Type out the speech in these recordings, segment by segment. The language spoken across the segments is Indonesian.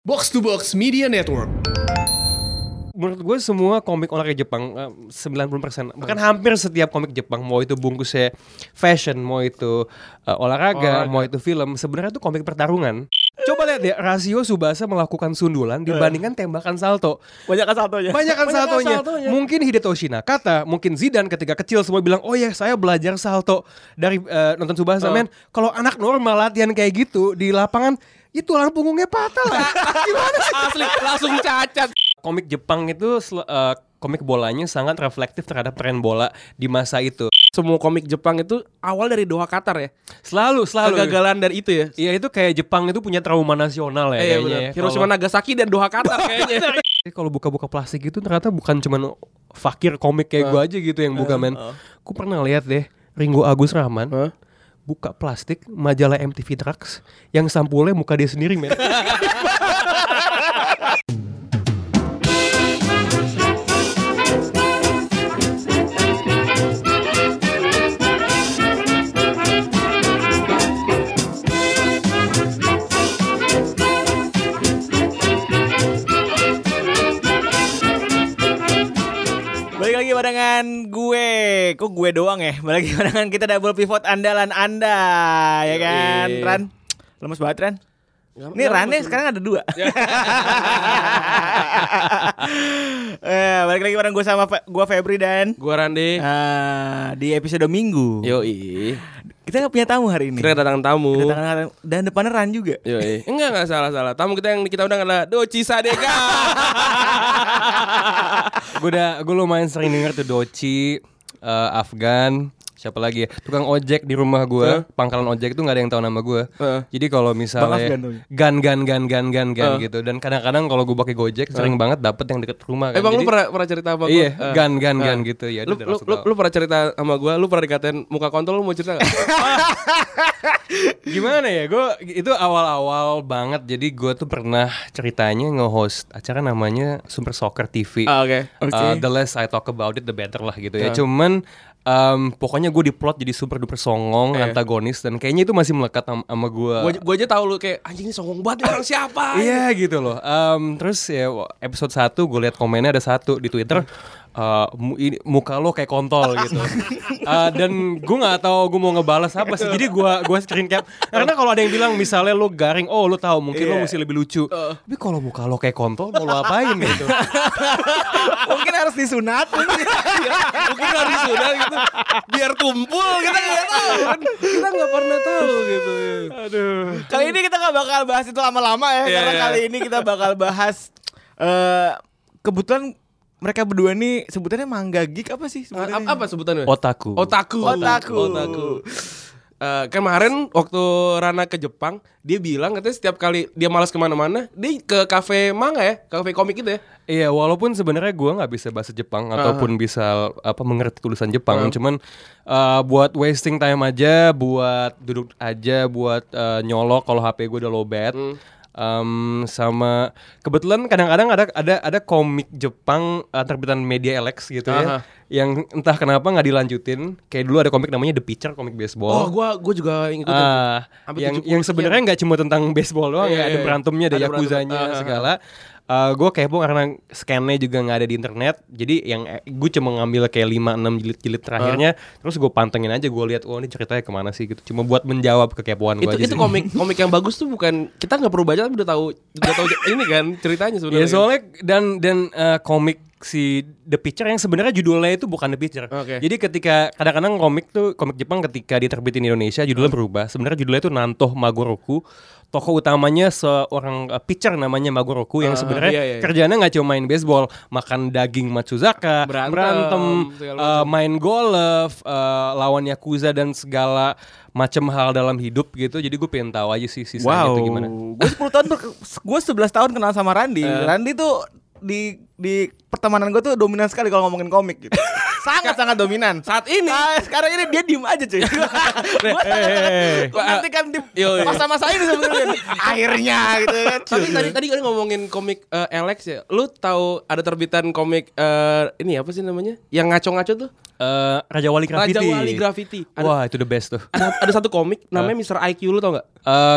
Box to Box Media Network. Menurut gue semua komik olahraga Jepang 90%, bahkan hampir setiap komik Jepang, mau itu bungkusnya fashion, mau itu olahraga, mau itu film, sebenarnya itu komik pertarungan. Coba lihat deh, Rasio Tsubasa melakukan sundulan dibandingkan tembakan salto. Banyakan saltonya. Mungkin Hidetoshi Nakata, mungkin Zidane ketika kecil semua bilang, oh ya saya belajar salto dari nonton Tsubasa. Men, kalau anak normal latihan kayak gitu di lapangan, itu tulang punggungnya patah lah. Gimana sih? Asli, langsung cacat. Komik Jepang itu komik bolanya sangat reflektif terhadap tren bola di masa itu. Semua komik Jepang itu awal dari Doha Qatar ya. Selalu kegagalan dari itu ya. Iya, itu kayak Jepang itu punya trauma nasional ya kayaknya. Hiroshima, Nagasaki dan Doha Qatar kayaknya. Kalau buka-buka plastik itu ternyata bukan cuman fakir komik kayak gue aja gitu yang buka, men. Gue pernah lihat deh Ringgo Agus Rahman buka plastik majalah MTV Drugs yang sampulnya muka dia sendiri, men. Barengan gue, kok gue doang ya? Balik barengan kita double pivot andalan Anda, ya kan? Ran, lemes banget Ran. Ini Ran nih sekarang ada dua. Balik lagi bareng gue sama gue Febri dan gue Randi di episode Minggu. Yoi. Kita punya tamu hari ini. Kita datang tamu. Dan depannya Ran juga. Yoi. Enggak salah. Tamu kita yang kita undang adalah Dochi Sadega. Gue lumayan sering denger tuh Dochi, Afgan, siapa lagi ya? Tukang ojek di rumah gue, pangkalan ojek itu nggak ada yang tahu nama gue. Jadi kalau misalnya gan gitu. Dan kadang-kadang kalau gue pakai Gojek sering banget dapet yang deket rumah. Kan? Bang, jadi, lu pernah cerita apa? Iya, gan gitu ya. Lu pernah cerita sama gue? Lu pernah dikatain muka kontol? Lu mau cerita nggak? Gimana ya? Gue itu awal-awal banget. Jadi gue tuh pernah ceritanya nge-host acara namanya Super Soccer TV. The less I talk about it, the better lah gitu ya. Cuman pokoknya gue diplot jadi super duper songong, antagonis, dan kayaknya itu masih melekat sama gue. Gue aja tahu lu kayak anjing ini songong banget, orang siapa? Iya gitu loh. Terus ya episode 1 gue lihat komennya ada satu di Twitter, muka lo kayak kontol gitu. Dan gue nggak tahu gue mau ngebales apa sih. Jadi gue screen cap. Karena kalau ada yang bilang misalnya lo garing, oh lo tahu mungkin lo mesti lebih lucu. Tapi kalau muka lo kayak kontol, mau lo apain gitu? Mungkin harus disunat. Mungkin harus disunat gitu. Biar tumpul, kita nggak tahu. Kita nggak pernah tahu gitu. Aduh. Kali ini kita nggak bakal bahas itu lama-lama ya. Karena kali ini kita bakal bahas kebetulan mereka berdua nih sebutannya manga geek apa sih? Apa sebutannya? Otaku. Kemarin waktu Rana ke Jepang, dia bilang katanya setiap kali dia malas kemana-mana, dia ke kafe manga ya, kafe komik gitu ya. Iya, walaupun sebenarnya gue nggak bisa bahasa Jepang ataupun bisa mengerti tulisan Jepang, cuman buat wasting time aja, buat duduk aja, buat nyolok kalau HP gue udah lowbat. Sama kebetulan kadang-kadang ada komik Jepang terbitan Media Alex gitu ya, yang entah kenapa nggak dilanjutin. Kayak dulu ada komik namanya The Pitcher, komik baseball. Oh, gue juga ngikutin. Yang sebenarnya nggak cuma tentang baseball doang, ya ada berantemnya, ada yakuzanya segala. Gue kepo karena scan-nya juga gak ada di internet. Jadi yang gue cuma ngambil kayak 5-6 jilid-jilid terakhirnya. Terus gue pantengin aja, gue lihat, oh ini ceritanya kemana sih gitu. Cuma buat menjawab kekepoan gue aja sih. Itu komik yang bagus tuh bukan, kita gak perlu baca tapi udah tahu ini kan ceritanya sebenarnya. Ya soalnya dan komik si The Pitcher yang sebenarnya judulnya itu bukan The Pitcher. Jadi ketika kadang-kadang komik Jepang ketika diterbitin di Indonesia judulnya berubah. Sebenarnya judulnya itu Nanto Magoroku. Tokoh utamanya seorang pitcher namanya Magoroku yang sebenarnya kerjaannya nggak cuma main baseball, makan daging matsuzaka, berantem main golf, lawan yakuza dan segala macam hal dalam hidup gitu. Jadi gue pengen tahu aja sih sisanya itu gimana. Gue 10 tahun, gue 11 tahun kenal sama Randi. Randi tuh di pertemanan gue tuh dominan sekali kalau ngomongin komik gitu. Sangat dominan. Saat ini, sekarang ini dia diem aja cuy. Gue sangat menantikan di masa-masa ini sebenarnya. Akhirnya gitu kan. Tapi tadi kan ngomongin komik Alex ya. Lu tahu ada terbitan komik ini apa sih namanya? Yang ngaco-ngaco tuh? Raja Wali Graffiti. Wah itu the best tuh. Ada satu komik namanya Mr. IQ, lu tau gak?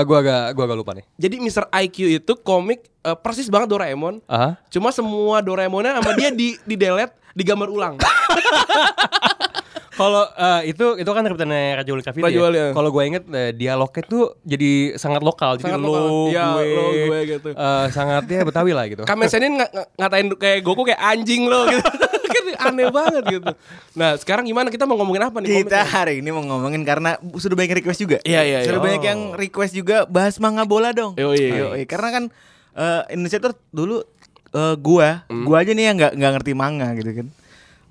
Gue agak lupa nih. Jadi Mr. IQ itu komik persis banget Doraemon. Uh-huh. Cuma semua Doraemonnya sama dia di delete, digambar ulang. Kalau itu kan rebutannya Raja Wali Cafe ya. Kalau gue inget dialognya tuh jadi sangat lokal, sangat jadi lo gue gitu. Sangatnya Betawi lah gitu. Kamen Senin ngatain kayak Goku kayak anjing lo gitu. Aneh banget gitu. Nah, sekarang gimana, kita mau ngomongin apa nih? Kita hari ini mau ngomongin karena sudah banyak request juga. Iya. Sudah banyak yang request juga bahas manga bola dong. Iya. Karena kan Indonesia tuh dulu gue aja nih yang nggak ngerti manga gitu kan.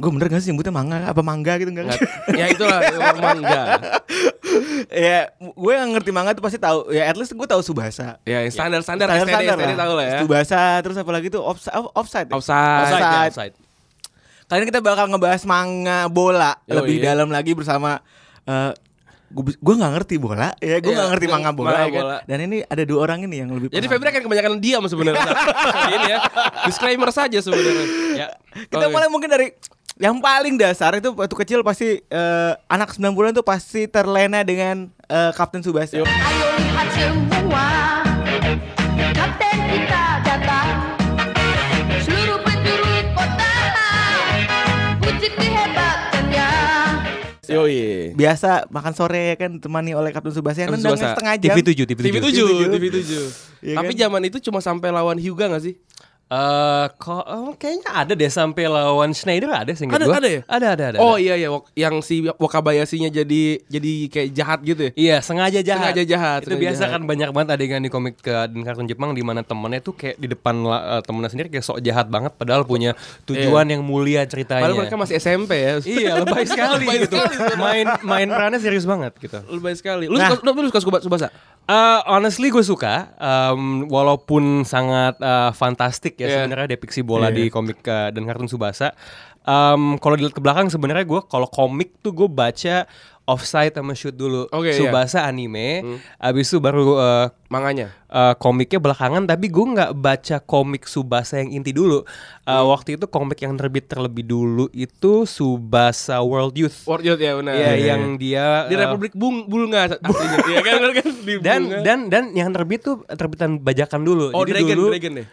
Gue bener gak sih nyebutnya manga apa mangga gitu enggak? Ya itulah mangga. Ya, gue yang ngerti manga tuh pasti tahu. Ya at least gue tahu Tsubasa. Ya standar tahu lah ya. Tsubasa, terus apalagi tuh Offside. Kali ini kita bakal ngebahas manga bola lebih dalam lagi bersama gue nggak ngerti bola, ya gue nggak ngerti manga bola, bola. Kan? Dan ini ada dua orang ini yang lebih. Jadi Febri kan kebanyakan diam sebenarnya. Ini ya disclaimer saja sebenarnya. Ya. Kita mulai mungkin dari yang paling dasar itu waktu kecil pasti anak 9 bulan tuh pasti terlena dengan Kapten Tsubasa. Ayo lihat semua, Kapten kita datang, seluruh penjuru kota puji kehebatannya. Yoi. Biasa makan sore kan ditemani oleh Kapten Tsubasa yang nendang setengah jam. TV 7. Tapi zaman itu cuma sampai lawan Hyuga nggak sih? Kayaknya ada deh sampai lawan Schneider ada sih. Ada. Oh iya yang si Wakabayashinya jadi kayak jahat gitu ya. Iya, sengaja jahat. Itu sengaja biasa jahat. Kan banyak banget adegan di komik dan kartun Jepang di mana temennya tuh kayak di depan temennya sendiri kayak sok jahat banget padahal punya tujuan yang mulia ceritanya. Padahal mereka masih SMP ya. Iya, lebay sekali gitu. Main perannya serius banget gitu. Lebay sekali. Lu suka Tsubasa? Honestly gue suka, walaupun sangat fantastik ya sebenarnya depiksi bola di komik dan kartun Tsubasa. Kalau dilihat ke belakang sebenarnya gue kalau komik tuh gue baca Offside sama Shoot dulu, Tsubasa anime, abis itu baru manganya, komiknya belakangan. Tapi gue nggak baca komik Tsubasa yang inti dulu. Waktu itu komik yang terbit terlebih dulu itu Tsubasa World Youth ya benar. Iya, yang dia di Republik Bunga aslinya. Iya kan di Bunga. Dan yang terbit tuh terbitan bajakan dulu. Oh, jadi Dragon deh.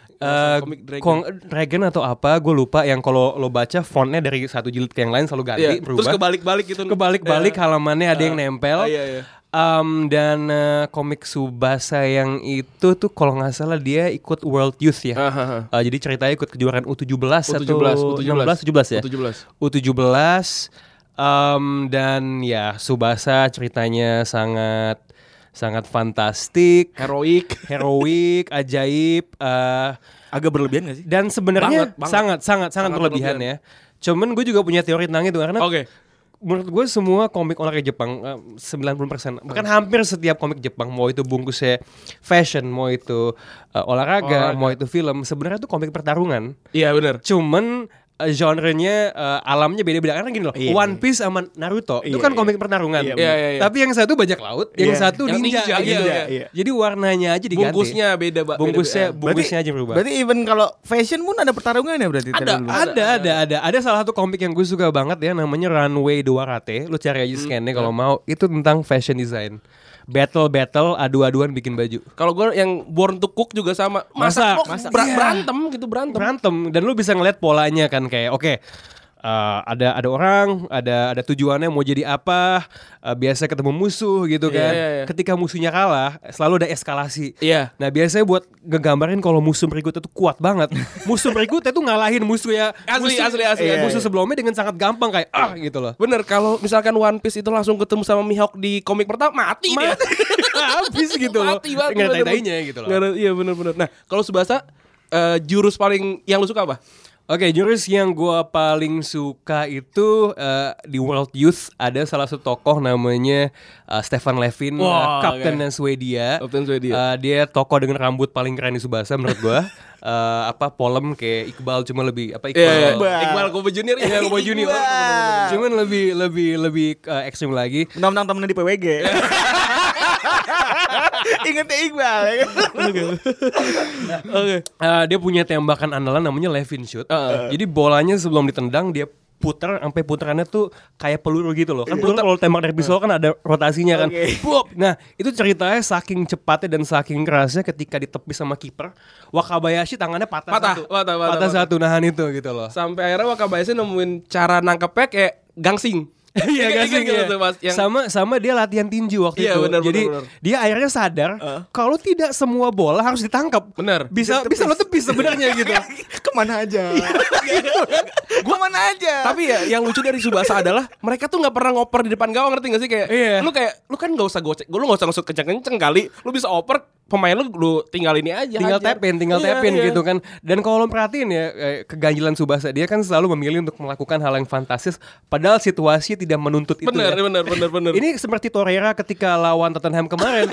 Komik Dragon atau apa? Gue lupa. Yang kalau lo baca fontnya dari satu jilid ke yang lain selalu ganti, berubah. Terus kebalik-balik gitu. Kebalik-balik halamannya ada yang nempel. Iya. Dan komik Tsubasa yang itu tuh kalau nggak salah dia ikut World Youth ya. Jadi ceritanya ikut kejuaraan U17 atau U17 ya. U17. Dan ya Tsubasa ceritanya sangat fantastik, heroik, ajaib, agak berlebihan nggak sih? Dan sebenarnya sangat berlebihan ya. Cuman gue juga punya teori tentang itu karena menurut gue semua komik olahraga Jepang 90% bahkan hampir setiap komik Jepang mau itu bungkusnya fashion, mau itu olahraga, mau itu film, sebenarnya itu komik pertarungan. Iya benar. Cuman genre-nya alamnya beda-beda karena gini loh. Iya. One Piece sama Naruto itu kan komik pertarungan. Iya. Tapi yang satu bajak laut, yang satu ninja. Iya. Jadi warnanya aja diganti. Bungkusnya beda, Pak. Bungkusnya aja berubah. Berarti even kalau fashion pun ada pertarungan ya berarti. Ada. Ada salah satu komik yang gue suka banget ya namanya Runway 2Rate. Lu cari aja scan-nya kalau mau. Itu tentang fashion design. Battle adu-aduan bikin baju. Kalau gue yang Born to Cook juga sama. Masak. Berantem. Dan lu bisa ngeliat polanya kan kayak oke. Ada orang, ada tujuannya mau jadi apa, biasa ketemu musuh gitu kan. Ketika musuhnya kalah, selalu ada eskalasi. Nah biasanya buat ngegambarin kalau musuh berikutnya tuh kuat banget. Musuh berikutnya tuh ngalahin musuh ya. Asli. Musuh sebelumnya dengan sangat gampang kayak gitu loh. Bener, kalau misalkan One Piece itu langsung ketemu sama Mihawk di komik pertama mati dia. Habis gitu loh. Mati banget. Gak ada tanya gitu loh. Iya bener. Nah kalau Tsubasa jurus paling yang lu suka apa? Oke, jurus yang gue paling suka itu di World Youth ada salah satu tokoh namanya Stefan Levin, Kapten Swedia. Dia tokoh dengan rambut paling keren di Tsubasa menurut gue. Polem kayak Iqbal cuma lebih Iqbal Kobe Junior. Cuman lebih ekstrim lagi. Menang temennya di PWG. Ingatnya Iqbal. Oke. Dia punya tembakan andalan namanya Levin Shoot. Jadi bolanya sebelum ditendang dia putar sampai putarannya tuh kayak peluru gitu loh. Kan peluru kalau tembak dari pistol kan ada rotasinya kan. Nah, itu ceritanya saking cepatnya dan saking kerasnya ketika ditepis sama kiper, Wakabayashi tangannya patah satu nahan itu gitu loh. Sampai akhirnya Wakabayashi nemuin cara nangkepnya kayak gangsing. Iya gitu Mas. Yang... Sama dia latihan tinju waktu itu. Bener, jadi bener. Dia akhirnya sadar kalau tidak semua bola harus ditangkap. Bener. Bisa lo tepis sebenarnya gitu. Kemana aja. Gua mana aja. Tapi ya yang lucu dari Tsubasa adalah mereka tuh enggak pernah ngoper di depan gawang, ngerti enggak sih? Kayak lu kan enggak usah gocek. Lu enggak usah ngesut kenceng-kenceng kali. Lu bisa oper pemain lu tinggal ini aja. Tinggal tapin gitu kan. Dan kalau lo perhatiin ya keganjilan Tsubasa, dia kan selalu memilih untuk melakukan hal yang fantastis padahal situasi tidak menuntut itu. Benar. Ini seperti Torreira ketika lawan Tottenham kemarin.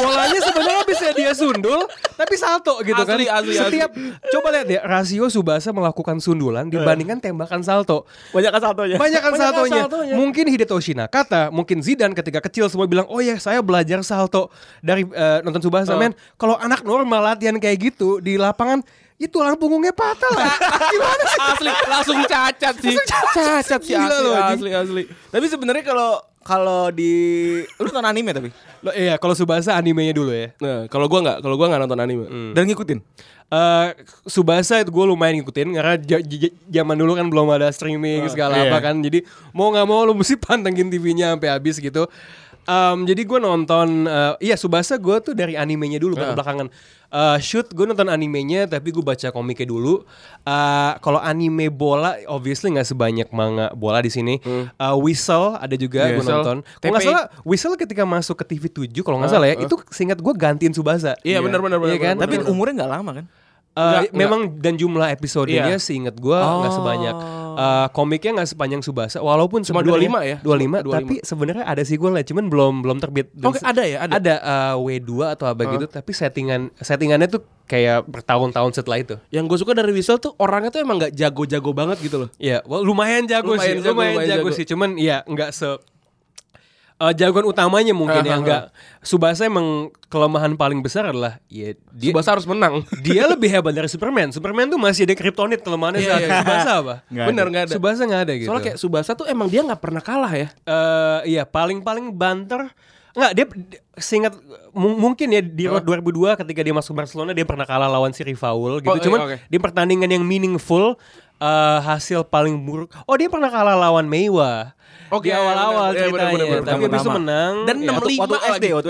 Bolanya sebenarnya bisa dia sundul, tapi salto gitu asli. Setiap coba lihat ya, rasio Tsubasa melakukan sundulan dibandingkan tembakan salto. Banyakan saltonya. Mungkin Hidetoshi Nakata, mungkin Zidane ketika kecil semua bilang, "Oh ya, saya belajar salto dari nonton Tsubasa." Men, kalau anak normal latihan kayak gitu di lapangan itu tulang punggungnya patah lah. Gimana sih? Asli langsung cacat sih. Asli. Tapi sebenarnya kalau di lu nonton anime tapi. Iya, kalau Tsubasa animenya dulu ya. Nah, kalau gua enggak nonton anime. Dan ngikutin. Tsubasa itu gue lumayan ngikutin karena zaman dulu kan belum ada streaming segala apa kan. Jadi mau enggak mau lu mesti pantengin TV-nya sampai habis gitu. Jadi gue nonton Tsubasa gue tuh dari animenya dulu kan belakangan. Shoot gue nonton animenya tapi gue baca komiknya dulu. Kalau anime bola obviously nggak sebanyak manga bola di sini. Whistle ada juga gue nonton. Kalau nggak salah Whistle ketika masuk ke TV 7 kalau nggak salah ya itu seingat gue gantiin Tsubasa. Iya benar. Kan? Tapi umurnya nggak lama kan? Memang dan jumlah episodenya seingat gue nggak sebanyak. Komiknya nggak sepanjang Tsubasa, walaupun cuma 25. Tapi sebenarnya ada sih gue lah, cuman belum terbit. Oke, ada W2 atau apa gitu. Tapi settingannya tuh kayak bertahun-tahun setelah itu. Yang gue suka dari Whistle tuh orangnya tuh emang nggak jago-jago banget gitu loh. Iya, lumayan jago sih. Cuman ya nggak jagoan utamanya mungkin yang enggak. Tsubasa emang kelemahan paling besar adalah Tsubasa harus menang. Dia lebih hebat dari Superman. Superman tuh masih ada kryptonit kelemahannya. Tsubasa apa? Bener enggak ada. Tsubasa enggak ada gitu. Soalnya kayak Tsubasa tuh emang dia enggak pernah kalah ya. Paling-paling banter. Enggak, dia seingat mungkin ya di Road 2002 ketika dia masuk Barcelona dia pernah kalah lawan si Rivaul gitu. Cuman di pertandingan yang meaningful hasil paling buruk. Oh, dia pernah kalah lawan Meiwa. Oke, awal-awal ceritanya. Tapi habis itu menang. Dan 65 waktu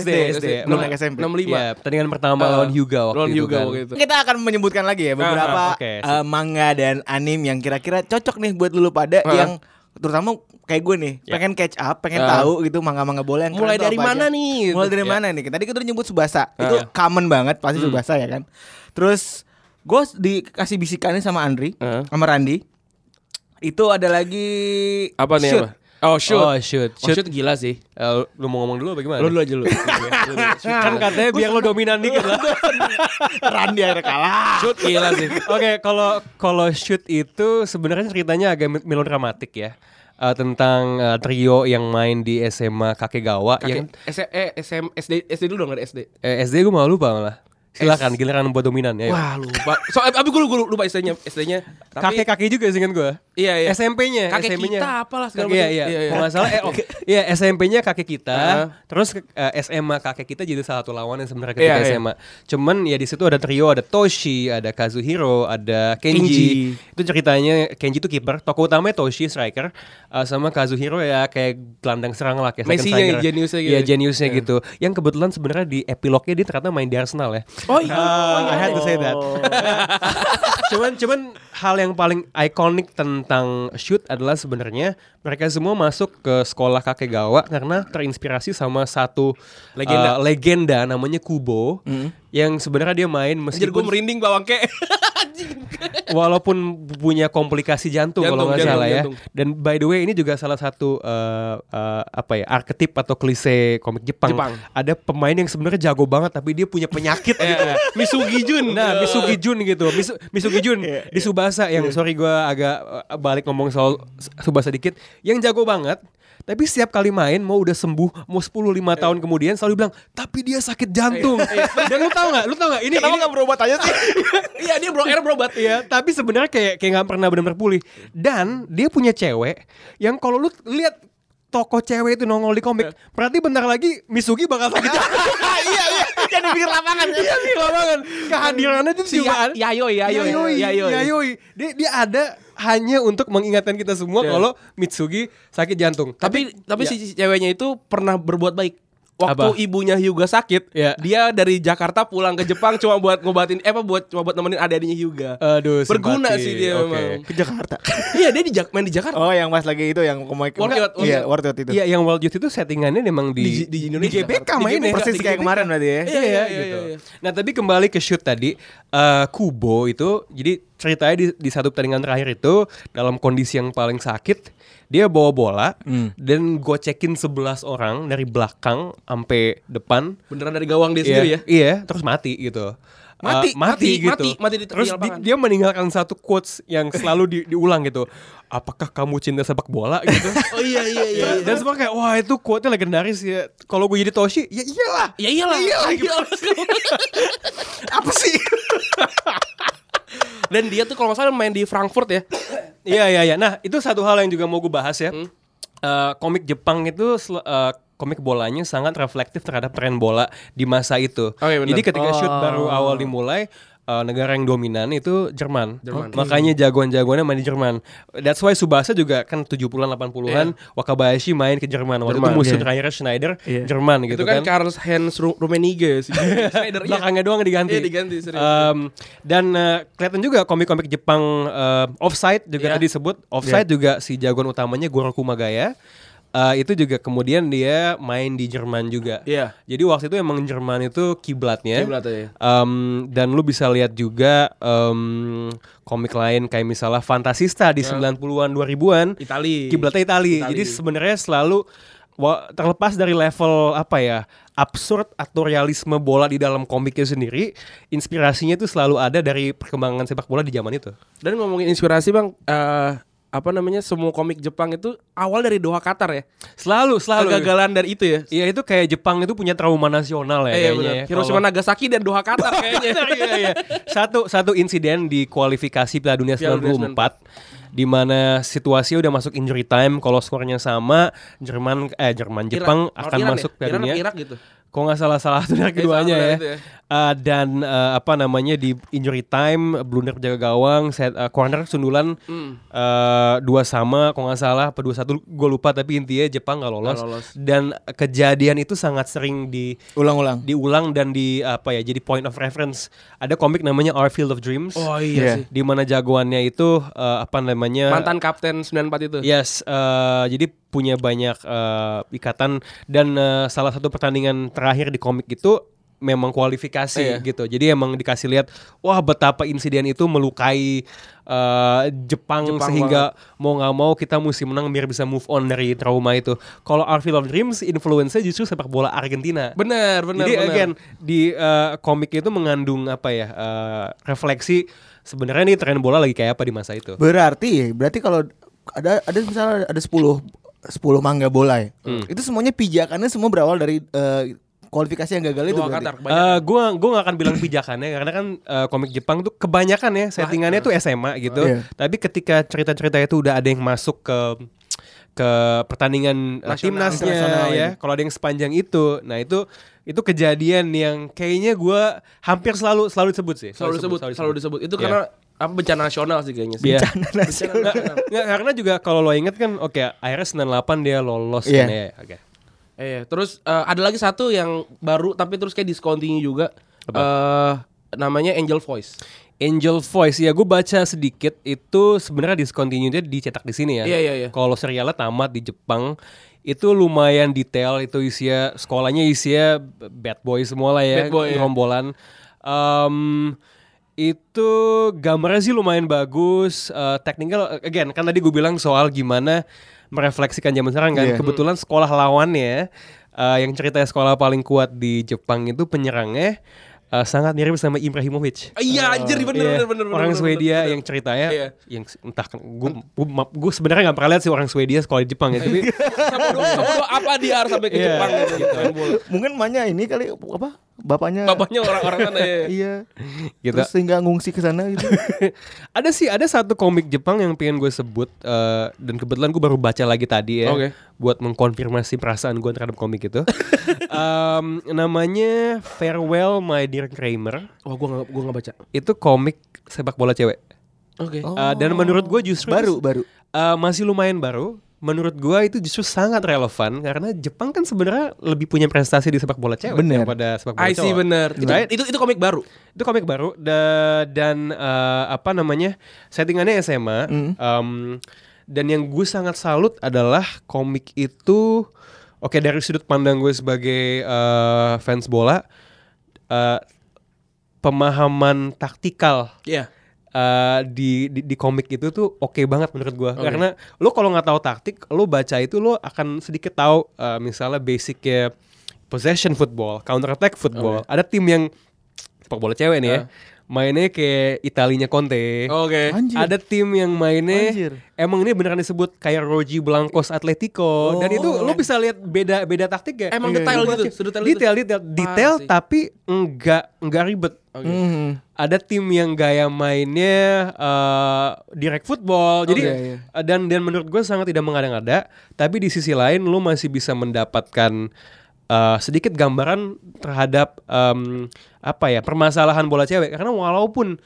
SD. Belum naik SMP. 65. Ya, pertandingan pertama lawan Hyuga waktu itu. Kita akan menyebutkan lagi ya beberapa manga dan anime yang kira-kira cocok nih buat lu pada yang terutama kayak gue nih pengen catch up, pengen tahu gitu manga-manga bola yang mulai dari mana aja. Nih? Mulai dari mana nih? Tadi kita udah nyebut Tsubasa. Itu common banget pasti Tsubasa ya kan. Terus gue dikasih bisikannya sama Andri, sama Randi. Itu ada lagi apa nih? Shoot. Shoot gila sih. Lu mau ngomong dulu bagaimana? Lu dulu aja. Kan katanya biar lu dominan dikit lah. Randi akhirnya kalah. Shoot gila sih. Oke, kalau Shoot itu sebenarnya ceritanya agak melodramatik ya. Tentang trio yang main di SMA Kakegawa yang SD dulu dong, enggak ada SD. SD gue mau lupa malah. Silakan giliran buat dominan ya. Wah, lupa. Soal abis gue lupa SD-nya. Kakek-kakek juga singkat gue. Iya. SMP-nya. Kakek SMP-nya. Kita apalah segala macam. Iya. Kalau nggak salah, Iya SMP-nya kakek kita. Terus SMA kakek kita jadi salah satu lawan yang sebenarnya ketika SMA. Cuman ya di situ ada trio, ada Toshi, ada Kazuhiro, ada Kenji. Itu ceritanya Kenji itu kiper. Tokoh utamanya Toshi striker, sama Kazuhiro ya kayak gelandang serang lah kayak second striker. Geniusnya gitu. Yang kebetulan sebenarnya di epilognya dia ternyata main di Arsenal ya. I had to say that. Cuman hal yang paling ikonik tentang Shoot adalah sebenarnya mereka semua masuk ke sekolah Kakegawa karena terinspirasi sama satu legenda namanya Kubo yang sebenarnya dia main meskipun gue merinding bawangke. Walaupun punya komplikasi jantung kalau nggak salah ya. Dan by the way ini juga salah satu arketip atau klise komik Jepang. Ada pemain yang sebenarnya jago banget tapi dia punya penyakit gitu. Misugi Jun gitu. Misugi Jun di Tsubasa yang sorry gue agak balik ngomong soal Tsubasa dikit. Yang jago banget. Tapi setiap kali main mau udah sembuh, mau 10-5 tahun kemudian selalu bilang, tapi dia sakit jantung. Dan lu tau gak? Ini kenapa gak berobat aja sih? Iya dia berobat Iya, tapi sebenarnya kayak nggak pernah benar-benar pulih. Dan dia punya cewek yang kalau lu lihat tokoh cewek itu nongol di komik, berarti bentar lagi Misugi bakal sakit. Iya, iya. Jadi pikir lapangan. Iya, pikir lapangan. Kehadirannya itu cuma Yayoi. Dia ada hanya untuk mengingatkan kita semua kalau Mitsugi sakit jantung. Tapi si ceweknya itu pernah berbuat baik. Waktu ibunya Hyuga sakit, dia dari Jakarta pulang ke Jepang cuma buat ngobatin buat nemenin adik-adiknya Hyuga. Aduh, berguna sih dia memang. Ke Jakarta. Iya, dia main di Jakarta. Oh, yang pas lagi itu yang World Youth itu. Iya, yang World Youth itu settingannya memang di Indonesia. Di GBK mainnya persis kayak kemarin berarti ya. Iya, gitu. Nah, tapi kembali ke shoot tadi, Kubo itu jadi ceritanya di satu pertandingan terakhir itu dalam kondisi yang paling sakit, dia bawa bola dan gocekin 11 orang dari belakang sampai depan, beneran dari gawang dia sendiri ya. Iya, terus mati gitu. Mati di terus dia meninggalkan satu quotes yang selalu diulang gitu. Apakah kamu cinta sepak bola gitu? Oh iya. Dan semua kayak wah itu quote-nya legendaris ya. Kalau gue jadi Toshi, ya iyalah. Gitu. Apa sih? Dan dia tuh kalau nggak salah main di Frankfurt ya. Iya. Nah itu satu hal yang juga mau gue bahas ya. Komik Jepang itu komik bolanya sangat reflektif terhadap tren bola di masa itu. Okay, jadi ketika shoot baru awal dimulai, negara yang dominan itu Jerman. Makanya jagoan-jagoannya main di Jerman. That's why Tsubasa juga kan 70-an 80-an Wakabayashi main ke Jerman. Waktu itu musim terakhir Schneider Jerman gitu kan. Itu kan Karl Heinz Rummenigge sih. Belakangnya doang diganti. Dan kelihatan juga komik-komik Jepang. Offside juga tadi disebut. Offside juga si jagoan utamanya Goro Kumagaya. Itu juga kemudian dia main di Jerman juga. Yeah. Jadi waktu itu emang Jerman itu kiblatnya. Dan lu bisa lihat juga komik lain kayak misalnya Fantasista di 90-an 2000-an. Kiblatnya Itali. Jadi sebenarnya selalu terlepas dari level apa ya, absurd atau realisme bola di dalam komiknya sendiri, inspirasinya itu selalu ada dari perkembangan sepak bola di zaman itu. Dan ngomongin inspirasi Bang, semua komik Jepang itu awal dari Doha Qatar ya. Selalu kegagalan dari itu ya. Iya, itu kayak Jepang itu punya trauma nasional ya kayaknya ya. Hiroshima, Nagasaki dan Doha Qatar kayaknya. Iya. Satu insiden di kualifikasi Piala Dunia 94 di mana situasi udah masuk injury time, kalau skornya sama Jepang akan masuk Piala Dunia. Irak gitu. Kok nggak salah satu dari keduanya ya. Dan di injury time blunder penjaga gawang, corner sundulan 2-2, kok nggak salah, 2-1 gue lupa, tapi intinya Jepang nggak lolos. Dan kejadian itu sangat sering diulang dan jadi point of reference. Ada komik namanya Our Field of Dreams. Oh iya sih. Di mana jagoannya itu mantan kapten 94 itu. Yes, jadi punya banyak ikatan dan salah satu pertandingan terakhir di komik itu memang kualifikasi gitu. Jadi emang dikasih lihat wah betapa insiden itu melukai Jepang sehingga banget. Mau gak mau kita mesti menang biar bisa move on dari trauma itu. Kalau Our Field of Dreams influence-nya justru sepak bola Argentina. Benar. Jadi again di komik itu mengandung refleksi sebenarnya nih tren bola lagi kayak apa di masa itu. Berarti kalau ada misalnya ada 10 manga bola ya. Itu semuanya pijakannya semua berawal dari kualifikasi yang gagal itu berarti. Gue gak akan bilang pijakannya karena kan komik Jepang tuh kebanyakan ya settingannya tuh SMA gitu. Tapi ketika cerita-cerita itu udah ada yang masuk ke pertandingan timnasnya ya. Kalau ada yang sepanjang itu, nah itu kejadian yang kayaknya gue hampir selalu disebut sih. Selalu disebut. Itu karena bencana nasional sih kayaknya sih. Bencana nasional. Nggak, karena juga kalau lo inget kan akhirnya 98 dia lolos kan ya. Terus ada lagi satu yang baru tapi terus kayak discontinue juga. Namanya Angel Voice. Ya gue baca sedikit itu sebenarnya discontinue-nya dicetak di sini ya. Iya. Kalau serialnya tamat di Jepang itu lumayan detail, itu isinya bad boy semua lah ya, rombolan. Itu gambarnya sih lumayan bagus, teknikal again kan tadi gue bilang soal gimana merefleksikan zaman sekarang kan. Kebetulan sekolah lawannya yang ceritanya sekolah paling kuat di Jepang itu penyerangnya sangat mirip sama Ibrahimovic. Iya anjir bener. Orang Swedia yang ceritanya yang entah gue sebenarnya enggak pernah lihat sih orang Swedia sekolah di Jepang ya, tapi sama apa dia harus sampai ke Jepang gitu. Mungkin mainnya ini kali apa? bapaknya orang-orang sana ya. Iya. Gitu. Terus sehingga ngungsi ke sana gitu. Ada sih, ada satu komik Jepang yang pengen gue sebut dan kebetulan gue baru baca lagi tadi ya. Okay. Buat mengkonfirmasi perasaan gue terhadap komik itu. Namanya Farewell My Dear Kramer. Oh, gue enggak baca. Itu komik sepak bola cewek. Oke. Okay. Dan menurut gue justru baru. Masih lumayan baru. Menurut gua itu justru sangat relevan karena Jepang kan sebenarnya lebih punya prestasi di sepak bola cewek daripada sepak bola cowok. Iya, benar. Itu komik baru. Itu komik baru dan apa namanya? Settingannya SMA. Dan yang gue sangat salut adalah komik itu oke, dari sudut pandang gue sebagai fans bola, pemahaman taktikal. Iya. Di komik itu tuh oke banget menurut gue. Okay. Karena lo kalau nggak tahu taktik, lo baca itu lo akan sedikit tahu misalnya basicnya possession football, counter attack football. Okay. Ada tim yang sepak bola cewek nih ya, mainnya kayak Italinya Conte. Oke. Okay. Ada tim yang mainnya emang ini beneran disebut kayak Rogi Blancos Atletico. Dan itu lo bisa lihat beda taktik ya. Emang detail gitu. Detail tapi enggak ribet. Okay. Ada tim yang gaya mainnya direct football. Jadi dan menurut gue sangat tidak mengada-ngada. Tapi di sisi lain lu masih bisa mendapatkan sedikit gambaran terhadap permasalahan bola cewek. Karena walaupun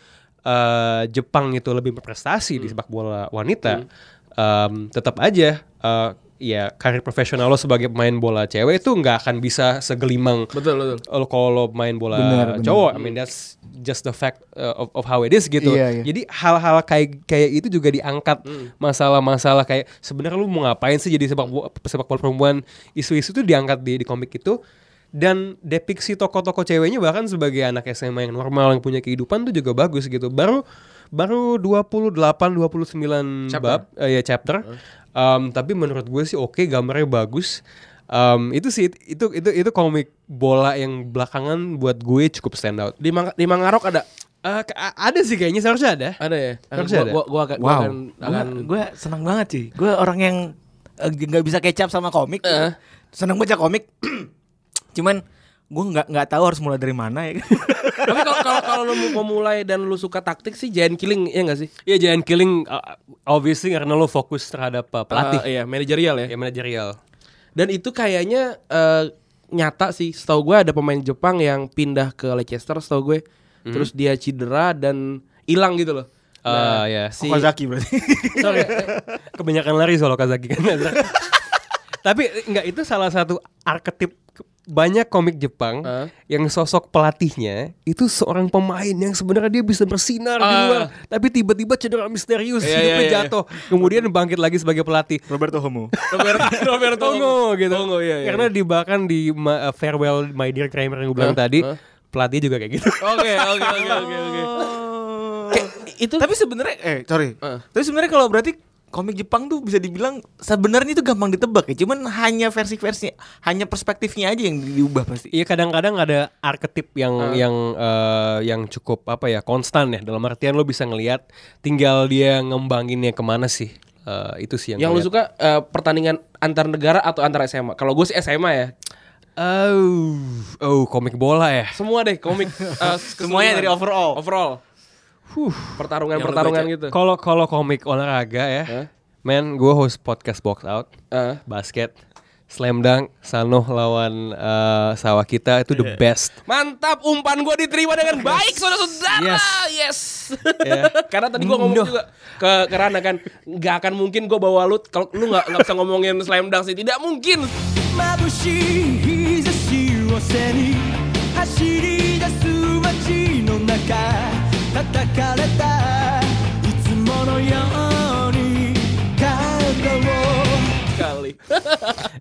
Jepang itu lebih berprestasi di sepak bola wanita, tetap aja karir profesional lo sebagai pemain bola cewek itu nggak akan bisa segelimang lo kalau main bola cowok. I mean that's just the fact of how it is gitu. Jadi hal-hal kayak itu juga diangkat, masalah-masalah kayak sebenarnya lo mau ngapain sih jadi sepak bola perempuan, isu-isu itu diangkat di komik itu. Dan depiksi tokoh-tokoh ceweknya bahkan sebagai anak SMA yang normal yang punya kehidupan tuh juga bagus gitu. Baru 28-29 bab chapter. Tapi menurut gue sih oke, gambarnya bagus. Itu komik bola yang belakangan buat gue cukup stand out. Di Mangarok ada? Ada sih kayaknya, seharusnya ada. Ada ya? Seharusnya ada. Gue senang banget sih. Gue orang yang gak bisa kecap sama komik. Senang baca komik. Cuman gue nggak tahu harus mulai dari mana ya. Tapi kalau lu mau mulai dan lu suka taktik sih Giant Killing ya nggak sih? Iya, Giant Killing obviously karena lu fokus terhadap pelatih. Iya, manajerial ya. Iya, manajerial. Dan itu kayaknya nyata sih. Setahu gue ada pemain Jepang yang pindah ke Leicester setahu gue. Terus dia cedera dan hilang gitu loh. Okazaki berarti. Sorry, kebanyakan lari soal Okazaki kan. Tapi enggak, itu salah satu arketip banyak komik Jepang yang sosok pelatihnya itu seorang pemain yang sebenarnya dia bisa bersinar di luar, tapi tiba-tiba cedera misterius, hidupnya jatuh, kemudian bangkit lagi sebagai pelatih. Roberto Homo gitu. Karena bahkan di Farewell My Dear Kramer yang gue bilang tadi, pelatih juga kayak gitu. Oke. Itu tapi sebenarnya Tapi sebenarnya kalau berarti komik Jepang tuh bisa dibilang sebenarnya itu gampang ditebak ya, cuman hanya hanya perspektifnya aja yang diubah pasti. Iya, kadang-kadang ada arketip yang cukup konstan ya, dalam artian lo bisa ngelihat, tinggal dia ngembanginnya kemana sih. Itu sih yang lo suka. Pertandingan antar negara atau antar SMA? Kalau gue sih SMA ya. Komik bola ya. Semua deh komik. Semuanya dari overall. Pertarungan gitu. Kalau komik olahraga ya, men, gue host podcast Box Out, basket, Slam Dunk, Sanoh lawan Sawakita itu the best. Mantap, umpan gue diterima dengan baik, saudara-saudara. Yes. Karena tadi gue ngomong juga ke Rana kan, nggak akan mungkin gue bawa lu kalau lu nggak bisa ngomongin Slam Dunk sih, tidak mungkin.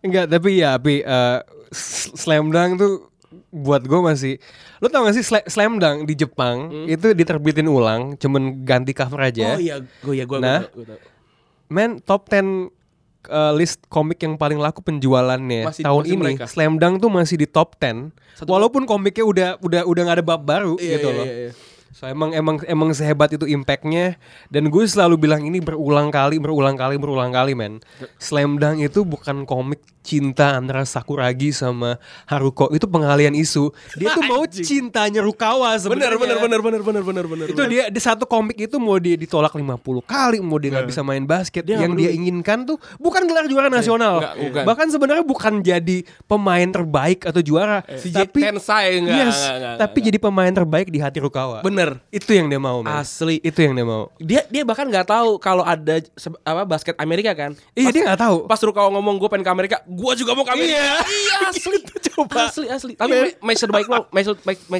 Enggak, tapi Slam Dunk tuh buat gue masih. Lo tau gak sih Slam Dunk di Jepang itu diterbitin ulang, cuman ganti cover aja. Gue men, top 10 list komik yang paling laku penjualannya masih, tahun ini mereka. Slam Dunk tuh masih di top 10 walaupun komiknya udah gak ada bab baru gitu loh. So emang sehebat itu impactnya. Dan gue selalu bilang ini berulang kali men. Slam Dunk itu bukan komik cinta antara Sakuragi sama Haruko, itu pengalian isu. Dia tuh mau cintanya Rukawa sebenarnya. Bener. Itu dia satu komik itu mau dia ditolak 50 kali, mau dia nggak bisa main basket. Yang dia inginkan tuh bukan gelar juara nasional, enggak. Bahkan sebenarnya bukan jadi pemain terbaik atau juara, tapi Tensai enggak. Jadi pemain terbaik di hati Rukawa. Bener, itu yang dia mau, man. Asli, itu yang dia mau. Dia bahkan nggak tahu kalau ada basket Amerika kan. Iya, dia nggak tahu. Pas Rukawa ngomong gue pengen ke Amerika, gue juga mau ke Amerika. Iya asli. Coba. Asli. Tapi match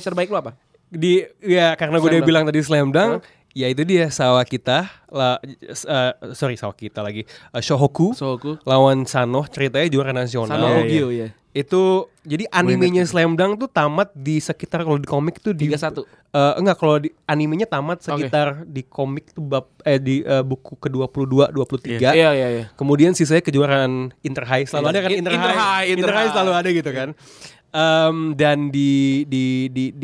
terbaik lo apa? Di ya karena gue udah bilang tadi Slam Dunk, ya itu dia Shohoku lawan Sanoh, ceritanya juara nasional. Sanohogyo ya. Itu jadi animenya Slam Dunk tuh tamat di sekitar, kalau di komik tuh di 31. Enggak, kalau di animenya tamat sekitar di komik tuh di buku ke-22 23. Iya. Kemudian sisanya kejuaraan Interhigh selalu ada kan, Interhigh selalu ada gitu kan. Dan di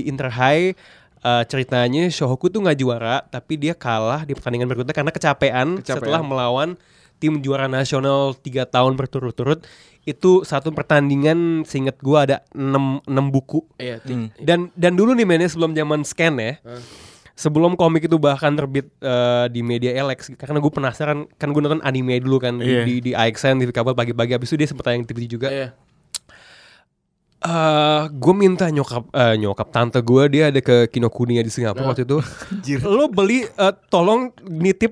Interhigh ceritanya Shohoku tuh gak juara, tapi dia kalah di pertandingan berikutnya karena kecapean setelah melawan tim juara nasional 3 tahun berturut-turut. Itu satu pertandingan seingat gue ada 6 buku. Iya, dan dulu nih mainnya sebelum zaman scan ya. Sebelum komik itu bahkan terbit di media Elex, karena gue penasaran kan, gue nonton anime dulu kan di AXN TV kabel pagi-pagi, habis itu dia sempat tayang TV juga. Iya. Gue minta nyokap tante gue, dia ada ke Kinokuniya di Singapura waktu itu. Lo beli tolong nitip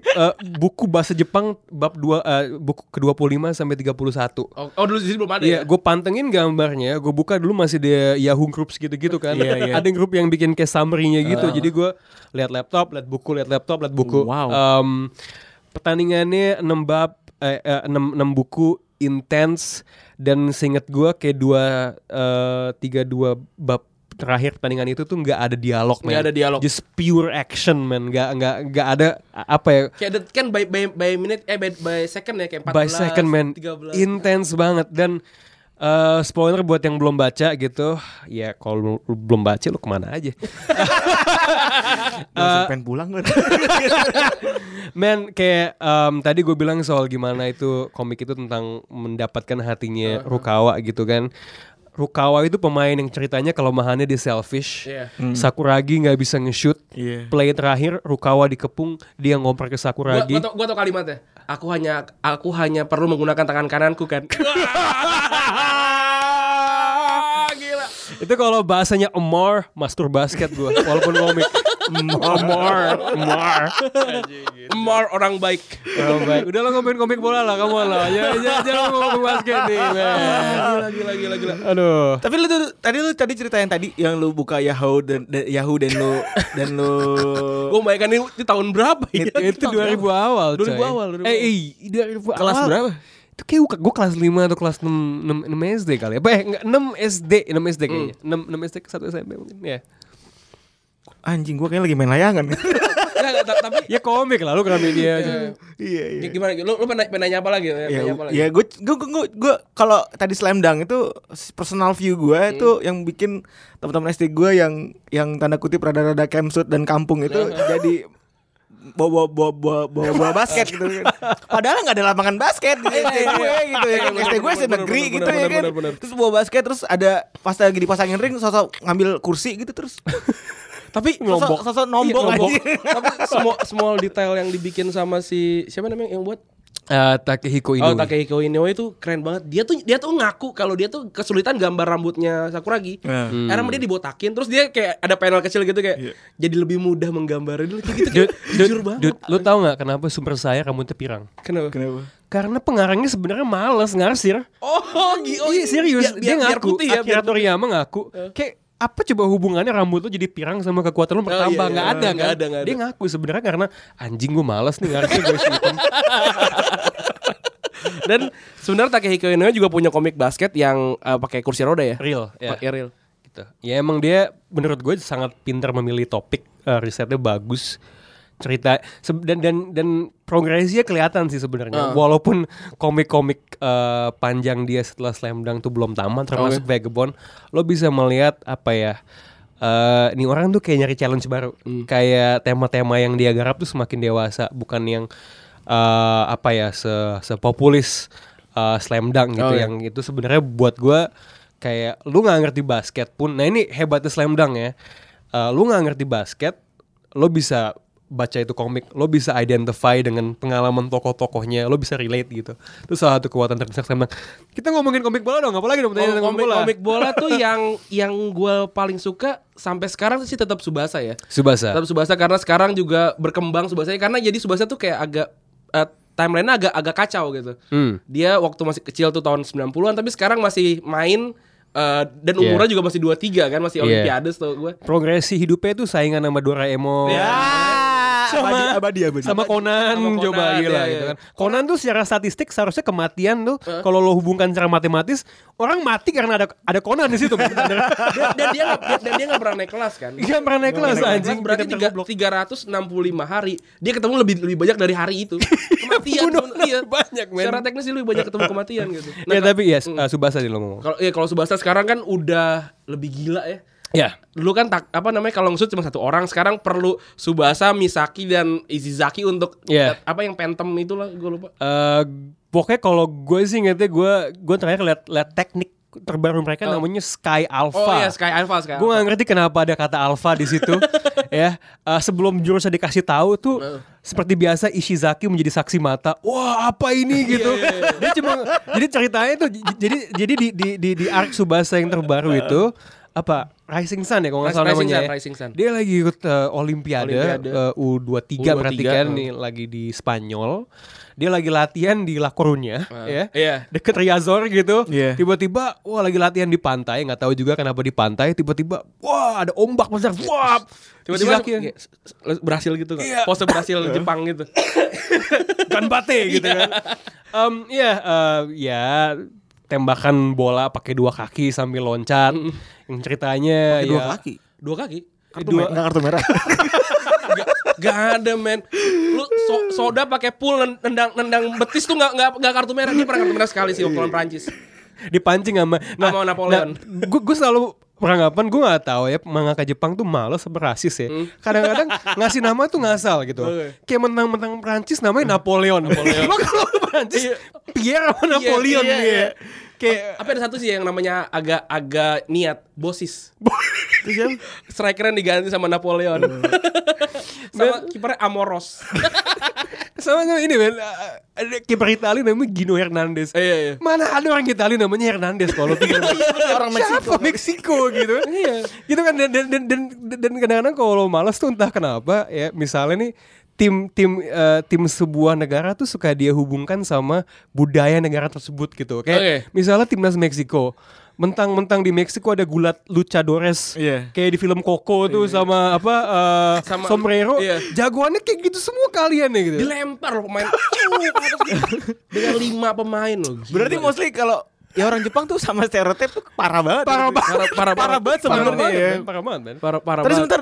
buku bahasa Jepang bab 2, buku ke-25 sampai 31. Oh dulu di sini belum ada. Iya, gue pantengin gambarnya, gue buka dulu masih di Yahoo Groups gitu-gitu kan. Ada grup yang bikin kayak summary-nya gitu. Jadi gue lihat laptop, lihat buku. Wow. Pertandingannya 6 bab, 6 buku intense, dan seinget gue kayak 3-2 bab terakhir pertandingan itu tuh nggak ada dialog, man. Nggak ada dialog, just pure action, man. Nggak ada apa ya, kayak kan by minute by second ya, kayak 14 by second, man. 13. Intense banget. Dan spoiler buat yang belum baca gitu ya, kalau belum baca lu kemana aja. Pengen pulang kan. Men, kayak tadi gue bilang soal gimana itu komik itu tentang mendapatkan hatinya Rukawa gitu kan. Rukawa itu pemain yang ceritanya kelemahannya dia selfish. Sakuragi gak bisa nge-shoot. Play terakhir Rukawa dikepung, dia ngoper ke Sakuragi. Gue tau kalimatnya, Aku hanya perlu menggunakan tangan kananku kan. Gila. Itu kalau bahasanya Amor, master basket gue. Walaupun komik. Amor orang baik. Udah lo ngomongin komik bola lah, kamu lah. Jangan ngomongin basket nih. Gila. Aduh. Tapi lu tadi cerita yang tadi yang lu buka Yahoo dan lu gue bayangkan ini tahun berapa ya? Itu 2000 awal. 2000 awal. Kelas berapa? Itu kayak gue kelas 5 atau kelas 6 SD kali ya. 6 SD kayaknya. 6 SD ke 1 SMP mungkin ya. Anjing, gue kayaknya lagi main layangan. Tapi ya komik lah, lu kena media aja. Iya. Gimana? Lu pengen nanya apa lagi? Ya, gue kalau tadi Slam Dunk itu personal view gue itu yang bikin teman-teman SD gue yang tanda kutip rada-rada kemsut dan kampung itu jadi bawa basket gitu kan. Padahal enggak ada lapangan basket di SD gue gitu ya. SD gue SD negeri gitu ya kan. Terus bawa basket, terus ada pas lagi dipasangin ring sosok ngambil kursi gitu terus. Tapi nombok. Tapi small detail yang dibikin sama si siapa namanya yang buat Takehiko Inoue. Takehiko Inoue itu keren banget. Dia tuh ngaku kalau dia tuh kesulitan gambar rambutnya Sakuragi. Karena dia dibotakin, terus dia kayak ada panel kecil gitu kayak jadi lebih mudah menggambarnya gitu. Jujur banget. Lu tau nggak kenapa sumber saya rambutnya pirang? Kenapa? Karena pengarangnya sebenarnya males ngarsir. Iya serius. Dia ngaku. Akira Toriyama ngaku. Kayak apa coba hubungannya rambut lu jadi pirang sama kekuatan lu bertambah? Nggak ada. Dia ngaku sebenarnya karena anjing gue malas nih harusnya gue syuting. Dan sebenarnya Takehiko Inoue juga punya komik basket yang pakai kursi roda ya. Real. Gitu. Ya emang dia menurut gue sangat pintar memilih topik, risetnya bagus. Cerita dan progresinya kelihatan sih sebenarnya. Walaupun komik-komik panjang dia setelah Slam Dunk tuh belum tamat, termasuk Vagabond, lo bisa melihat apa ya ini orang tuh kayak nyari challenge baru. Kayak tema-tema yang dia garap tuh semakin dewasa, bukan yang apa ya, sepopulis Slam Dunk gitu. Yang itu sebenarnya buat gue kayak lu nggak ngerti basket pun. Nah ini hebatnya Slam Dunk ya. Lu nggak ngerti basket, lo bisa baca itu komik, lo bisa identify dengan pengalaman tokoh-tokohnya, lo bisa relate gitu. Itu salah satu kekuatan terbesar Slam Dunk. Kita ngomongin komik bola dong, apalagi dong tanya tentang komik bola. Komik bola tuh yang gue paling suka sampai sekarang sih tetap Tsubasa ya. Tetap Tsubasa karena sekarang juga berkembang Tsubasanya, karena jadi Tsubasa tuh kayak agak timeline-nya agak kacau gitu. Dia waktu masih kecil tuh tahun 90-an, tapi sekarang masih main. Dan umurnya juga masih 23 kan, masih olimpiades tau gue. Progresi hidupnya tuh saingan sama Doraemon. Abadi. Sama Conan coba gila gitu kan. Conan tuh secara statistik seharusnya kematian tuh kalau lo hubungkan secara matematis, orang mati karena ada Conan di situ. dan dia enggak pernah naik kelas kan? Enggak pernah naik kelas anjing. Berarti 365 hari dia ketemu lebih banyak dari hari itu. Kematian banyak men. Secara teknis lebih banyak ketemu kematian gitu. Nah, ya tapi ya Tsubasa nih lo ngomong. Kalau Tsubasa sekarang kan udah lebih gila ya. Ya, dulu kan kalau nge-shoot cuma satu orang, sekarang perlu Tsubasa, Misaki dan Izizaki untuk apa yang Phantom itulah gue lupa. Pokoknya kalau gue sih ingetnya gue terakhir lihat teknik terbaru mereka namanya Sky Alpha. Oh iya, Sky Alpha sekarang. Gue nggak ngerti kenapa ada kata Alpha di situ. Sebelum jurusnya dikasih tahu tuh. Seperti biasa Ishizaki menjadi saksi mata. Wah, apa ini gitu. Dia cuma jadi ceritanya tuh jadi di arc Tsubasa yang terbaru itu apa Rising Sun ya kalau nggak salah namanya. Rising Sun. Dia lagi ikut Olimpiade. U23 berarti kan nih lagi di Spanyol. Dia lagi latihan di La Coruña deket Riazor gitu. Tiba-tiba wah lagi latihan di pantai, nggak tahu juga kenapa di pantai tiba-tiba wah ada ombak besar. Wah. Tiba-tiba berhasil gitu kan. Pose berhasil Jepang gitu. Kan bate gitu kan. Tembakan bola pakai dua kaki sambil loncat. Yang ceritanya pake dua kaki. Dua kaki? Kartu merah. Gak ada men. Lu Soda pakai pool nendang betis tuh gak kartu merah. Dia pernah kartu merah sekali sih waktu lawan Prancis. Dipancing sama Napoleon. Gue selalu peranggapan, gue gak tahu ya mangaka Jepang tuh malas berasis ya. Kadang-kadang ngasih nama tuh ngasal gitu. Kayak mentang-mentang Prancis namanya Napoleon. Lo kalau Prancis Pierre sama Napoleon gitu. Kayak apa ada satu sih yang namanya agak niat Bosis. Strikernya diganti sama Napoleon. Sama kipernya Amoros. Sama ini men, kiper Itali namanya Gino Hernandez. Mana ada orang Itali namanya Hernandez kalau pikir orang Meksiko gitu. Gitu kan dan kadang-kadang kalau malas tuh entah kenapa ya, misalnya nih tim sebuah negara tuh suka dia hubungkan sama budaya negara tersebut gitu. Kayak misalnya timnas Meksiko, mentang-mentang di Meksiko ada gulat luchadores. Kayak di film Coco tuh sama sama sombrero. Jagoannya kayak gitu semua kalian ya gitu. Dilempar loh pemain. Dengan 5 pemain loh. Berarti mostly kalau ya orang Jepang tuh sama stereotip tuh parah banget sebenarnya ya. Parah banget. Terus sebentar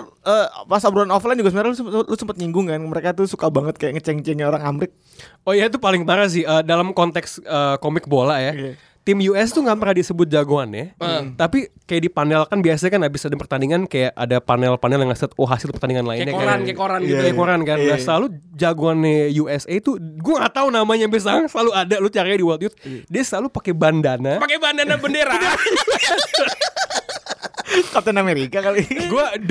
pas obrolan offline juga sebenarnya lu sempet nyinggung kan, mereka tuh suka banget kayak ngeceng-cengnya orang Amrik. Oh iya itu paling parah sih dalam konteks komik bola ya. Tim US tuh gak pernah disebut jagoan ya. Tapi kayak di panel kan biasanya kan abis ada pertandingan kayak ada panel-panel yang ngasih hasil pertandingan lainnya kan. Kayak koran kan. Nah selalu jagoannya USA tuh gue gak tahu namanya sampai sekarang, selalu ada lu carinya di World Youth. Dia selalu pakai bandana bendera. Kapten Amerika kali.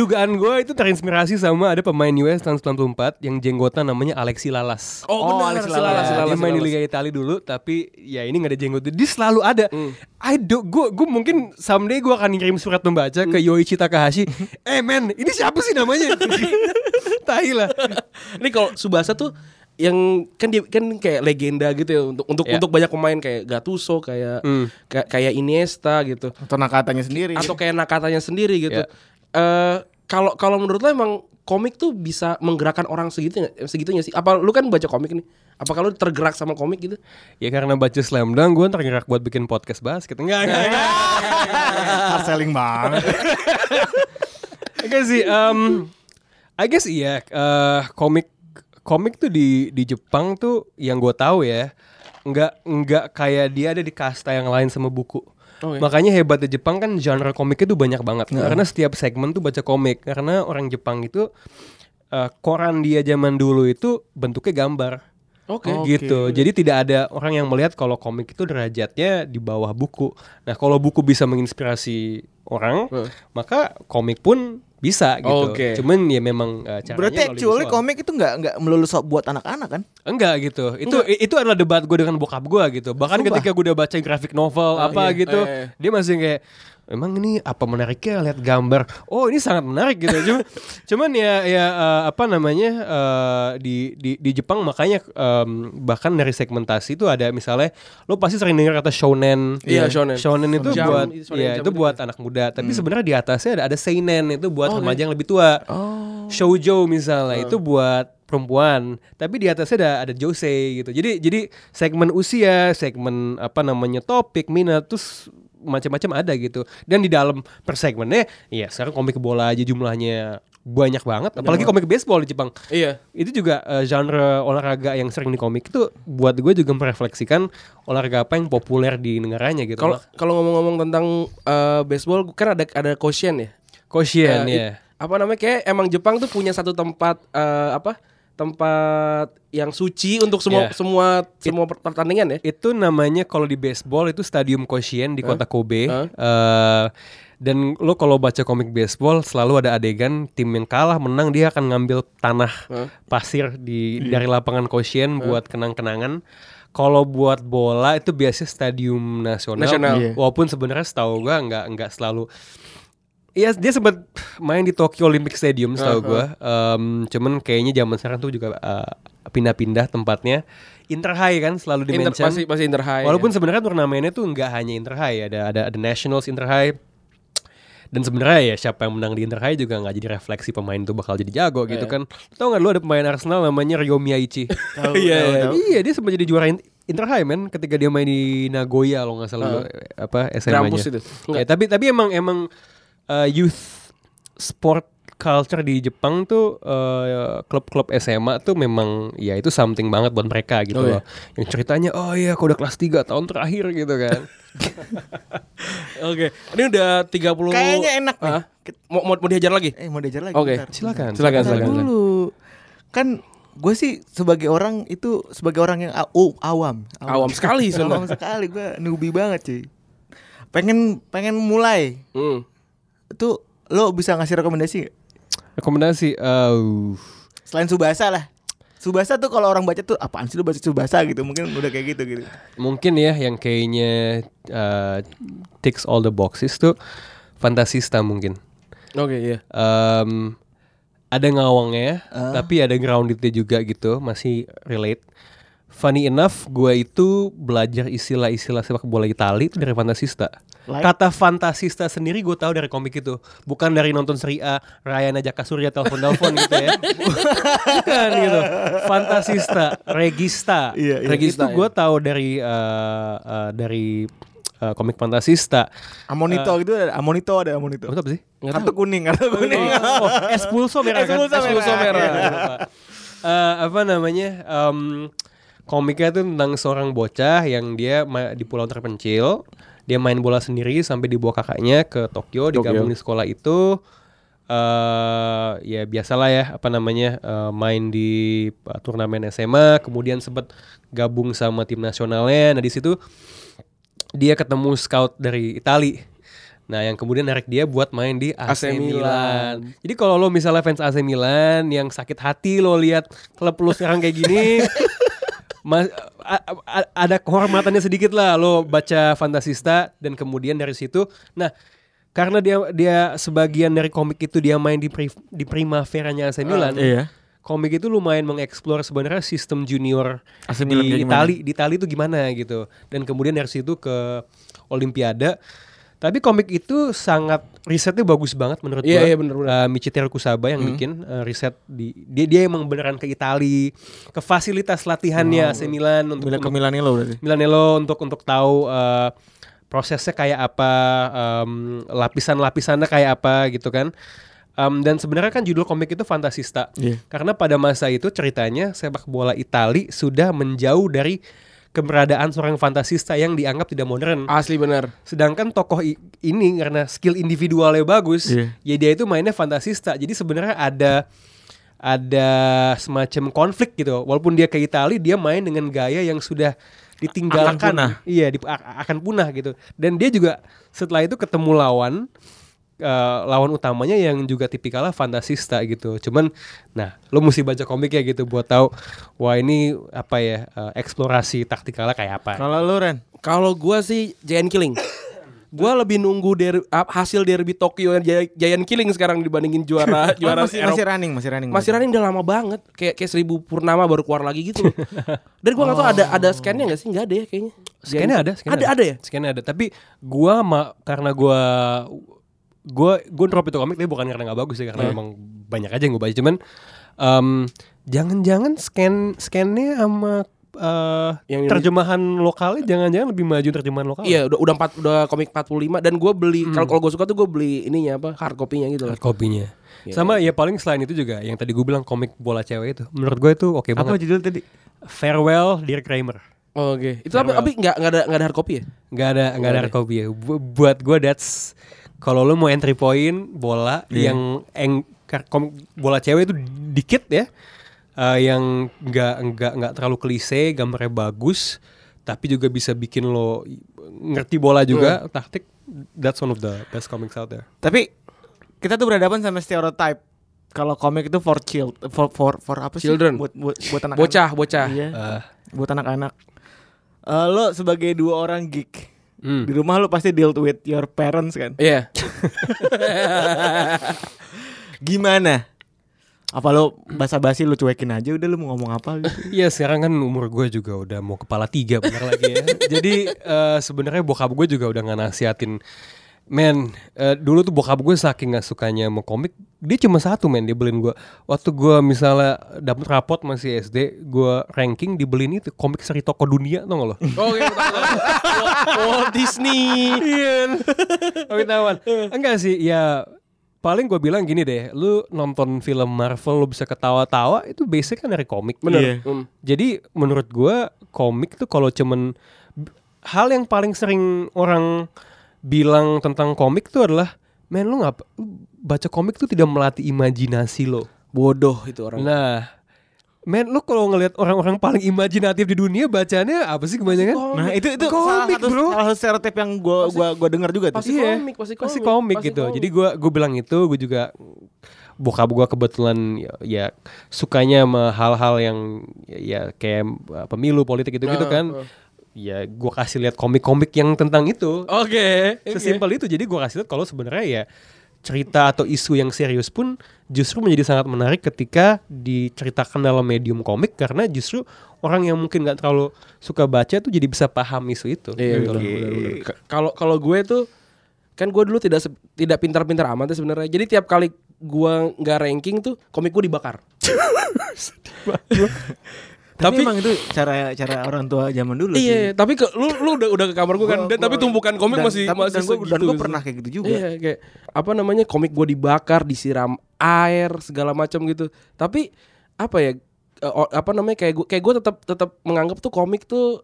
Dugaan gue itu terinspirasi sama ada pemain US tahun 1994 yang jenggotan namanya Alexi Lalas. Alexi Lalas. Dia main di Liga Italia dulu, tapi ya ini nggak ada jenggot. Dia selalu ada. Gue mungkin someday gue akan ngirim surat membaca ke Yoichi Takahashi. Men, ini siapa sih namanya? Tai lah. Ini kalau Tsubasa tuh yang kan dia kan kayak legenda gitu ya untuk banyak pemain kayak Gattuso kayak Iniesta gitu atau Nakatanya sendiri gitu. Kalau menurut lo emang komik tuh bisa menggerakkan orang segitunya sih? Apa lu kan baca komik nih? Apa kalau tergerak sama komik gitu? Ya karena baca Slam Dunk gue tergerak buat bikin podcast basket. Enggak. Hard selling banget. Oke sih. I guess iya. Komik tuh di Jepang tuh yang gue tahu ya nggak kayak dia ada di kasta yang lain sama buku. Okay. Makanya hebatnya Jepang kan genre komiknya tuh banyak banget. Nah. Karena setiap segmen tuh baca komik. Karena orang Jepang itu koran dia zaman dulu itu bentuknya gambar. Oke, okay. Gitu. Jadi tidak ada orang yang melihat kalau komik itu derajatnya di bawah buku. Nah, kalau buku bisa menginspirasi orang, maka komik pun bisa gitu. Okay. Cuman ya memang caranya. Berarti actually komik itu enggak melulu buat anak-anak kan? Enggak gitu. Itu adalah debat gue dengan bokap gue gitu. Bahkan sumpah, ketika gue udah baca grafik novel dia masih kayak, emang ini apa menariknya lihat gambar? Oh, ini sangat menarik gitu. Cuman di Jepang makanya bahkan dari segmentasi itu ada, misalnya lo pasti sering dengar kata shonen. Iya, shonen. Shonen itu buat anak muda, tapi sebenarnya di atasnya ada seinen, itu buat remaja yang lebih tua. Oh. Shoujo misalnya itu buat perempuan, tapi di atasnya ada josei gitu. Jadi segmen usia, segmen topik, minat, terus macam-macam ada gitu. Dan di dalam per segmennya ya sekarang komik bola aja jumlahnya banyak banget, apalagi komik baseball di Jepang. Iya. Itu juga genre olahraga yang sering di komik itu buat gue juga merefleksikan olahraga apa yang populer di negaranya gitu. Kalau ngomong-ngomong tentang baseball kan ada koshien ya. Koshien ya. Apa namanya, kayak emang Jepang tuh punya satu tempat tempat yang suci untuk semua pertandingan ya. Itu namanya kalau di baseball itu Stadium Koshien di kota Kobe. Dan lo kalau baca komik baseball selalu ada adegan tim yang kalah menang dia akan ngambil tanah pasir dari lapangan Koshien buat kenang-kenangan. Kalau buat bola itu biasanya Stadium Nasional. Walaupun sebenarnya setahu gue nggak selalu. Iya, dia sempat main di Tokyo Olympic Stadium setahu gue. Cuman kayaknya zaman sekarang tuh juga pindah-pindah tempatnya. Interhigh kan selalu di-mention. Pasti Interhigh. Walaupun sebenarnya turnamennya tuh nggak hanya Interhigh, ada Nationals, Interhigh. Dan sebenarnya ya siapa yang menang di Interhigh juga nggak jadi refleksi pemain tuh bakal jadi jago gitu kan. Tahu nggak lu ada pemain Arsenal namanya Ryo Miyaichi? Iya, dia sempat jadi juara Interhigh men ketika dia main di Nagoya kalau nggak salah SMA-nya. Tapi emang youth sport culture di Jepang tuh klub-klub SMA tuh memang ya itu something banget buat mereka gitu loh. Yang ceritanya aku udah kelas 3 tahun terakhir gitu kan. Oke. Ini udah 30. Kayaknya enak nih. Mau diajar lagi? Mau diajar lagi. Oke. Silakan. Dulu. Kan gue sih sebagai orang yang awam. Awam sekali sebenarnya. Awam sekali, gue newbie banget cuy. Pengen mulai. Itu lo bisa ngasih rekomendasi gak? Rekomendasi selain Tsubasa lah. Tsubasa tuh kalau orang baca tuh apaan sih lo baca Tsubasa gitu. Mungkin udah kayak gitu Mungkin ya yang kayaknya ticks all the boxes tuh Fantasista mungkin. Oke, iya. Ada ngawangnya tapi ada groundednya juga gitu. Masih relate. Funny enough, gue itu belajar istilah-istilah sepak bola Itali itu dari Fantasista. Like? Kata Fantasista sendiri gue tahu dari komik itu, bukan dari nonton Seri A, Ryan ajak kasurnya telepon-telepon gitu ya. Bukan gitu. Fantasista, Regista. Regista itu gue tahu dari komik Fantasista. Amonito gitu ada. Amonito apa sih? Kartu kuning. Oh, Espulso merah kan? Espulso merah. Komiknya itu tentang seorang bocah yang dia di pulau terpencil, dia main bola sendiri sampai dibawa kakaknya ke Tokyo, digabung di sekolah itu. Ya biasalah ya main di turnamen SMA, kemudian sempat gabung sama tim nasionalnya. Nah di situ dia ketemu scout dari Itali. Nah yang kemudian narik dia buat main di AC Milan. Jadi kalau lo misalnya fans AC Milan yang sakit hati lo lihat klub lo sekarang kayak gini, ada kehormatannya sedikit lah lo baca Fantasista. Dan kemudian dari situ, nah karena dia sebagian dari komik itu dia main di primaveranya AC Milan. Komik itu lumayan mengeksplor sebenarnya sistem junior AC Milan di Itali itu gimana gitu. Dan kemudian dari situ ke Olimpiade. Tapi komik itu sangat risetnya bagus banget menurut gue. Iya benar. Michiteru Kusaba yang bikin riset dia emang beneran ke Itali, ke fasilitas latihannya AC Milan untuk ke Milanello berarti. Milanello untuk tahu prosesnya kayak apa, lapisan-lapisannya kayak apa gitu kan. Dan sebenarnya kan judul komik itu Fantasista. Karena pada masa itu ceritanya sepak bola Itali sudah menjauh dari keberadaan seorang fantasista yang dianggap tidak modern. Asli bener. Sedangkan tokoh ini karena skill individualnya bagus, ya dia itu mainnya fantasista. Jadi sebenarnya ada semacam konflik gitu. Walaupun dia ke Italia, dia main dengan gaya yang sudah ditinggalkan, akan punah. Iya, akan punah gitu. Dan dia juga setelah itu ketemu lawan utamanya yang juga tipikalnya fantasista gitu. Cuman, nah, lo mesti baca komiknya gitu buat tahu, wah ini apa ya, eksplorasi taktikalnya kayak apa. Kalau lo Ren? Kalau gue sih Giant Killing. Gue lebih nunggu hasil derby Tokyo Giant Killing sekarang dibandingin juara masih running udah lama banget, kayak 1000 purnama baru keluar lagi gitu loh. Dan gue nggak tahu ada scan-nya nggak sih? Nggak ada ya kayaknya. Scan-nya ada ya? Scan-nya ada, tapi gue karena gue drop itu komik, tapi bukan karena nggak bagus sih, karena memang banyak aja yang gue baca. Cuman jangan-jangan scan-nya sama yang terjemahan lokalnya jangan-jangan lebih maju terjemahan lokal. Iya, udah komik 45 dan gue beli kalau gue suka tuh gue beli ininya apa hard copy-nya gitu loh. Hard copy-nya. Yeah. Sama ya paling selain itu juga yang tadi gue bilang komik bola cewek itu menurut gue itu oke banget. Apa judul tadi? Farewell Dear Kramer. Oh, oke. Itu tapi enggak ada hard copy ya? Enggak ada hard copy ya. Buat gue that's kalau lo mau entry point bola yang bola cewek itu dikit ya. Yang nggak terlalu klise, gambarnya bagus, tapi juga bisa bikin lo ngerti bola juga, taktik. That's one of the best comics out there. Tapi kita tuh berhadapan sama stereotype. Kalau komik itu for apa sih? Children. Buat anak-anak. Bocah. Iya. Buat anak-anak. Lo sebagai dua orang geek. Di rumah lo pasti deal with your parents kan? Iya. Yeah. Gimana? Apa lo basa-basi lo cuekin aja udah lo mau ngomong apa gitu? Iya sekarang kan umur gue juga udah mau kepala 3 bener lagi ya. Jadi sebenarnya bokap gue juga udah gak nasihatin. Men dulu tuh bokap gue saking gak sukanya mau komik, dia cuma satu men dia beliin gue. Waktu gue misalnya dapet rapot masih SD, gue ranking dibeliin itu komik seri tokoh dunia tau gak lo? Oh iya Walt Disney. Iya enggak sih ya. Paling gue bilang gini deh, lu nonton film Marvel lu bisa ketawa-tawa itu basic kan dari komik. Bener. Yeah. Jadi menurut gue komik tuh kalau cuman hal yang paling sering orang bilang tentang komik tuh adalah men lu nggak baca komik tuh tidak melatih imajinasi lo. Bodoh itu orang. Nah. Men, lu kalau ngelihat orang-orang paling imajinatif di dunia bacanya apa sih kebanyakan? Komik. Nah, itu komik, bro. Salah satu stereotip yang gua dengar juga tuh. Pasti komik gitu. Komik. Jadi gua bilang itu, gua juga bokap gua kebetulan ya sukanya sama hal-hal yang ya kayak pemilu, politik gitu-gitu kan. Ya gua kasih lihat komik-komik yang tentang itu. Oke. Sesimpel itu. Jadi gua kasih lihat kalau sebenarnya ya cerita atau isu yang serius pun justru menjadi sangat menarik ketika diceritakan dalam medium komik, karena justru orang yang mungkin nggak terlalu suka baca tuh jadi bisa paham isu itu. Kalau gue tuh kan gue dulu tidak pintar-pintar amat sebenarnya. Jadi tiap kali gue nggak ranking tuh komik gue dibakar. Tapi emang itu cara orang tua zaman dulu. Iya, sih. Tapi lu udah ke kamar gue kan, tapi tumpukan komik masih segitu. Dan gue pernah kayak gitu juga. Iya, kayak apa namanya komik gue dibakar, disiram air segala macam gitu. Tapi apa ya? Kayak gue tetap menganggap tuh komik tuh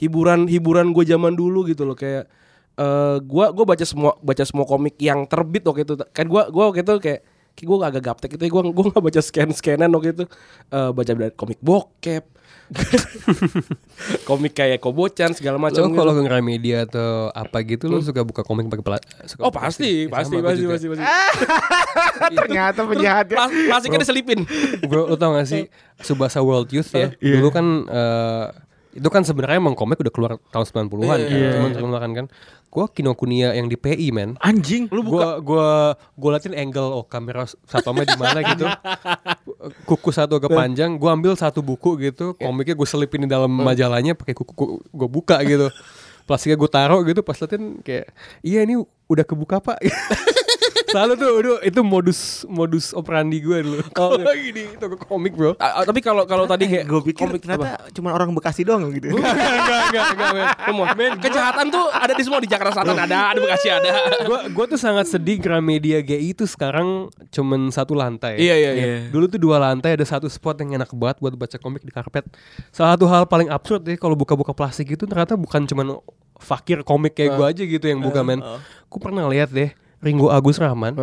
hiburan gue zaman dulu gitu loh. Kayak gue baca semua komik yang terbit waktu itu. Kan gue waktu itu kayak gue agak gaptek itu, gue nggak baca scanan waktu itu, baca komik bokep, komik kayak Kobocan segala macam. Lo kalau gitu. Ngerame media atau apa gitu lo suka buka komik pakai plastik? Oh pasti. Ternyata penjahatnya. Plastiknya diselipin. Bro, lo tau gak sih Tsubasa World Youth ya? Dulu kan itu kan sebenarnya emang komik udah keluar tahun 90-an kan. Gue Kinokuniya yang di PI men. Anjing, lu buka. Gue liatin angle kamera satunya di mana gitu. Kuku satu agak panjang, gue ambil satu buku gitu, komiknya gue selipin di dalam majalahnya pakai kuku gue buka gitu. Plastiknya gue taruh gitu, pas liatin kayak iya ini udah kebuka Pak. Selalu tuh itu modus operandi gue dulu. Kalau lagi di toko komik, bro. Tapi kalau tadi kayak gue pikir komik ternyata cuma orang Bekasi doang gitu. Enggak, kejahatan tuh ada di semua, di Jakarta Selatan ada Bekasi ada. Gue tuh sangat sedih Gramedia GI itu sekarang cuman satu lantai. Iya. Dulu tuh dua lantai, ada satu spot yang enak banget buat baca komik di karpet. Salah satu hal paling absurd ya kalau buka-buka plastik itu ternyata bukan cuman fakir komik kayak gue aja gitu yang buka, men. Gue pernah lihat deh Ringgo Agus Rahman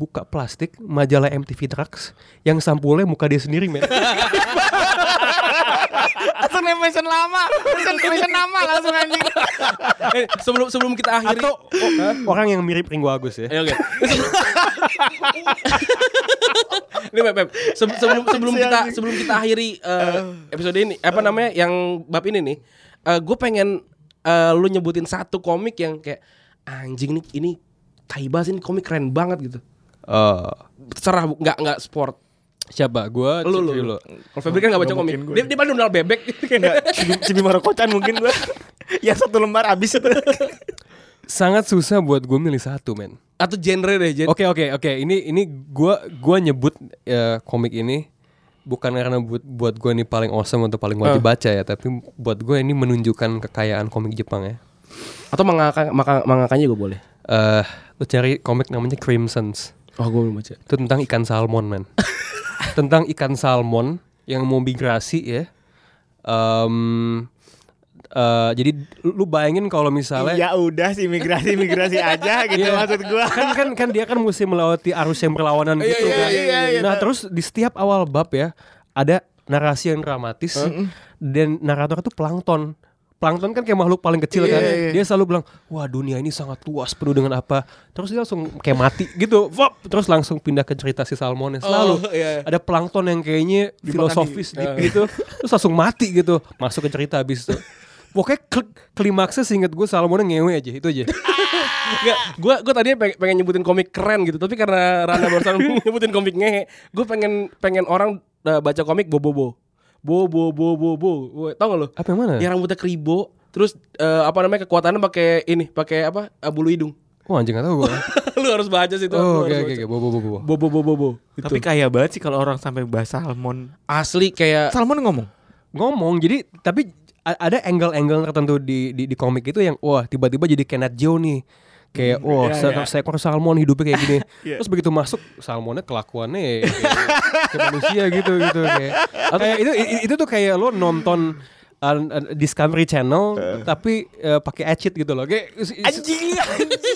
buka plastik majalah MTV Drugs yang sampulnya muka dia sendiri, men. Langsung mention lama, mention nama langsung anjing. Sebelum kita akhiri atau orang yang mirip Ringgo Agus ya. Oke. Ini Pep, sebelum kita akhiri episode ini, apa namanya yang bab ini nih, gue pengen lu nyebutin satu komik yang kayak anjing nih, ini Taibas ini komik keren banget gitu. Terserah, nggak sport. Siapa? Gue lu. Kalau Febri kan nggak baca komik. Dia paling donal bebek. Cibi Marokocan mungkin gue. Ya satu lembar abis. Sangat susah buat gue milih satu, men. Atau genre deh. Oke. Ini gue nyebut komik ini. Bukan karena buat gue ini paling awesome atau paling wajib baca ya, tapi buat gue ini menunjukkan kekayaan komik Jepang ya. Atau mangakanya gue boleh. Lu cari komik namanya Crimsons. Oh, gue belum baca. Itu tentang ikan salmon, man. Tentang ikan salmon yang mau migrasi ya. Jadi lu bayangin kalau misalnya ya udah sih migrasi aja gitu, maksud gua. Kan dia kan mesti melewati arus yang berlawanan gitu kan. Nah, terus di setiap awal bab ya ada narasi yang dramatis dan narator itu plankton. Plankton kan kayak makhluk paling kecil kan. Dia selalu bilang, "Wah, dunia ini sangat luas, penuh dengan apa." Terus dia langsung kayak mati gitu. Wop, terus langsung pindah ke cerita si salmonnya. Selalu ada plankton yang kayaknya filosofis gitu. Terus langsung mati gitu. Masuk ke cerita habis itu. Pokoknya klimaksnya seinget gue Salmonnya ngewe aja. Itu aja. Gue tadinya pengen nyebutin komik keren gitu, tapi karena Rana barusan nyebutin komik ngehe, gue pengen orang baca komik Bobo. Tau gak lo? Apa yang mana? Yang rambutnya keribo, terus apa namanya, kekuatannya pakai ini, pakai apa, bulu hidung. Wah, anjing, gak tau gue. Lu harus baca sih itu. Oke. Bobo. Tapi kaya banget sih kalau orang sampai bahas Salmon. Asli kayak Salmon ngomong. Jadi tapi ada angle-angle tertentu di komik itu yang wah, tiba-tiba jadi Kenneth Joe nih. Kayak wah, seekor salmon hidupnya kayak gini. Terus begitu masuk salmonnya kelakuannya kayak manusia gitu kayak. Atau itu tuh kayak lo nonton Discovery Channel tapi pakai acid gitu loh. Kayak anjing.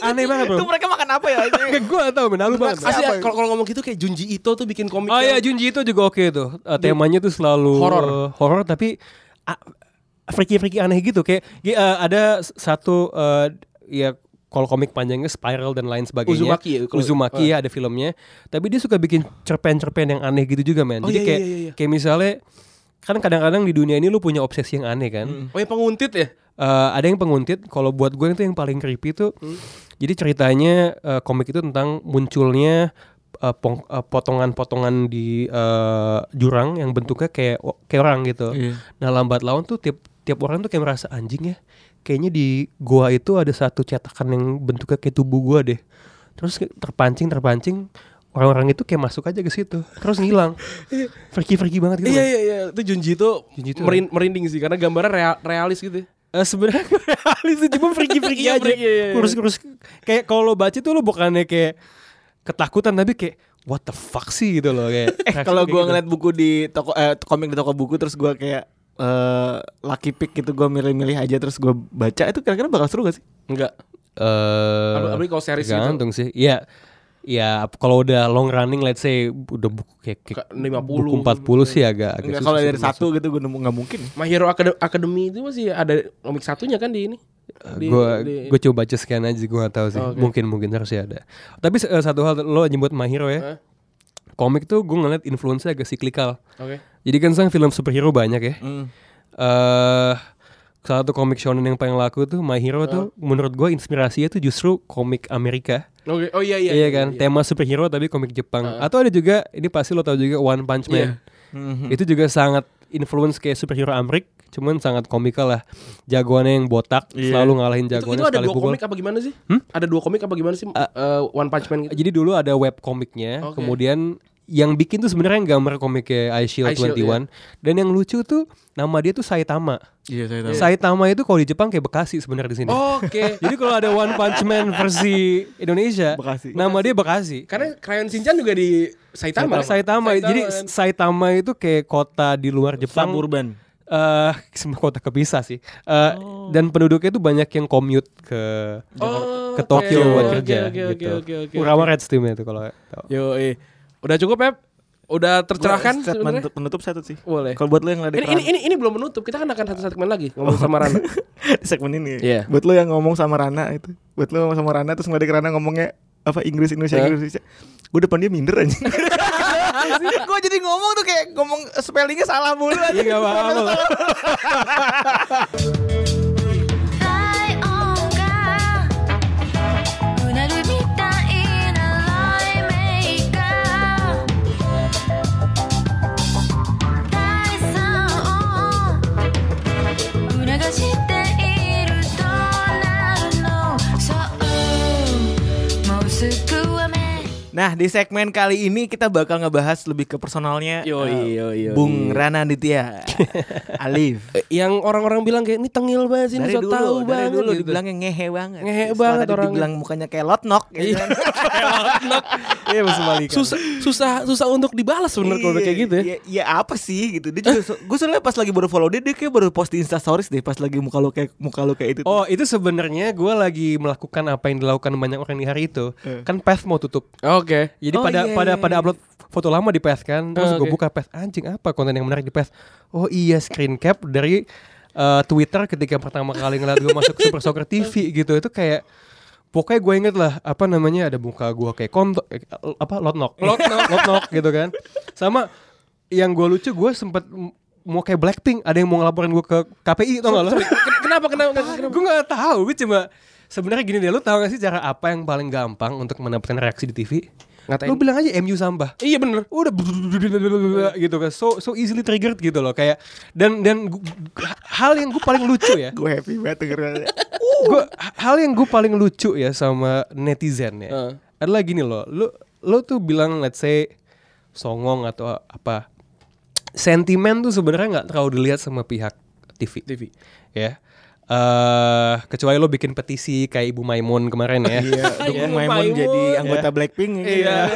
Aneh banget, bro. Itu mereka makan apa ya? Gue gak tau, benar banget. Kalau ngomong gitu kayak Junji Ito tuh bikin komik. Oh iya, Junji Ito juga oke tuh. Temanya tuh selalu horor tapi freaky aneh gitu. Kayak ada satu ya kalau komik panjangnya Spiral dan lain sebagainya. Uzumaki ya ada filmnya. Tapi dia suka bikin cerpen-cerpen yang aneh gitu juga, men. Jadi kayak misalnya kan kadang-kadang di dunia ini lu punya obsesi yang aneh kan. Oh ya, penguntit ya? Ada yang penguntit. Kalau buat gue itu yang paling creepy tuh. Jadi ceritanya komik itu tentang munculnya potongan-potongan di jurang yang bentuknya kayak orang gitu. Nah, lambat laun tuh tiap orang tuh kayak merasa anjing ya, kayaknya di gua itu ada satu cetakan yang bentuknya kayak tubuh gua deh. Terus terpancing orang-orang itu kayak masuk aja ke situ, terus ngilang. Freaky banget gitu. Iya. Itu Junji tuh merinding sih karena gambarnya realis gitu. Sebenarnya realis itu cuma freaky aja. Kurus kayak kalau lo baca tuh lo bukannya kayak ketakutan tapi kayak what the fuck sih gitu loh kayak. Kalau gue ngeliat buku di toko komik di toko buku terus gue kayak lucky pick gitu, gue milih-milih aja terus gue baca, itu kira-kira bakal seru gak sih? Enggak. Apalagi kalau series gitu. Gantung sih. Iya, kalau udah long running let's say udah buku kayak 50, buku 40 sih agak susah. Kalau dari satu gitu gue nggak mungkin. My Hero Academy itu masih ada komik satunya kan di ini. Gue coba baca sekian aja, gue gak tahu sih. Oh, okay. Mungkin harusnya ada. Tapi satu hal, lo nyebut My Hero ya. Komik tuh gue ngeliat influence-nya agak cyclical. Okay. Jadi kan sekarang film superhero banyak ya. Salah satu komik shonen yang paling laku tuh My Hero tuh menurut gue inspirasinya tuh justru komik Amerika. Okay. Oh iya. Iya kan, tema superhero tapi komik Jepang. Atau ada juga, ini pasti lo tahu juga One Punch Man. Itu juga sangat influence kayak superhero Amerika. cuman sangat komikal lah. Jagoannya yang botak selalu ngalahin jagoannya itu sekali pukul. Itu ada dua komik apa gimana sih? Ada dua komik apa gimana sih? One Punch Man gitu. Jadi dulu ada web komiknya, kemudian yang bikin tuh sebenarnya gambar komiknya iShield 21 dan yang lucu tuh nama dia tuh Saitama. Iya, Saitama. Saitama itu kalau di Jepang kayak Bekasi sebenarnya di sini. Oke. Jadi kalau ada One Punch Man versi Indonesia, Bekasi. Nama dia Bekasi. Karena Crayon Shinchan juga di Saitama. Saitama. Jadi Saitama itu kayak kota di luar Jepang. Suburban. Semua kota kepisah sih. Dan penduduknya itu banyak yang commute ke Tokyo buat kerja gitu. Urawa Red Steam itu kalau tahu. Udah cukup Pep? Udah tercerahkan sebenarnya. Penutup satu sih. Boleh. Kalau buat lo yang ngeledek ini belum menutup. Kita kan akan satu segmen lagi ngomong sama Rana. Segmen ini. Yeah. Buat lo yang ngomong sama Rana itu. Buat lo sama Rana terus ngeledek Rana ngomongnya apa Inggris Indonesia Inggris. Gue depan dia minder anjing. Gue jadi ngomong tuh kayak ngomong spellingnya salah mulu aja. Enggak apa-apa. Nah, di segmen kali ini kita bakal ngebahas lebih ke personalnya Bung Rana Nitya Alif. Yang orang-orang bilang kayak ini tengil banget sih, ini so tau banget. Dari dulu gitu. Dibilangnya ngehe banget. Ngehe banget orang. Dibilang mukanya kayak lotnok. Iya, lotnok. Iya, bersebalikan. Susah untuk dibalas bener kalau kayak gitu ya. Iya, apa sih gitu. Dia juga gue soalnya pas lagi baru follow dia kayak baru post di Insta Stories deh pas lagi muka lo kayak itu. Oh, itu sebenarnya gue lagi melakukan apa yang dilakukan banyak orang di hari itu. Kan Path mau tutup. Oke. Jadi pada upload foto lama di PES kan, terus gue buka PES, anjing apa konten yang menarik di PES? Oh iya, screen cap dari Twitter ketika pertama kali ngeliat gue masuk Super Soccer TV gitu. Itu kayak pokoknya gue inget lah, apa namanya, ada muka gue kayak lotnok gitu kan. Sama yang gue lucu, gue sempet mau kayak Blackpink, ada yang mau ngelaporin gue ke KPI, tau gak lo? Kenapa? Gue gak tahu, gue cuma sebenarnya gini deh, lu tahu gak sih cara apa yang paling gampang untuk mendapatkan reaksi di TV? Ngatain. Lu bilang aja MU sampah. Iya bener. Udah gitu kan. So easily triggered gitu loh kayak. Dan hal yang gue paling lucu ya. Gue happy banget dengerin. Hal yang gue paling lucu ya sama netizen ya. Adalah gini loh. Lu tuh bilang let's say songong atau apa. Sentimen tuh sebenarnya enggak terlalu dilihat sama pihak TV. Ya. Kecuali lo bikin petisi kayak Ibu Maimun kemarin ya. Ibu Maimun jadi anggota Blackpink ya.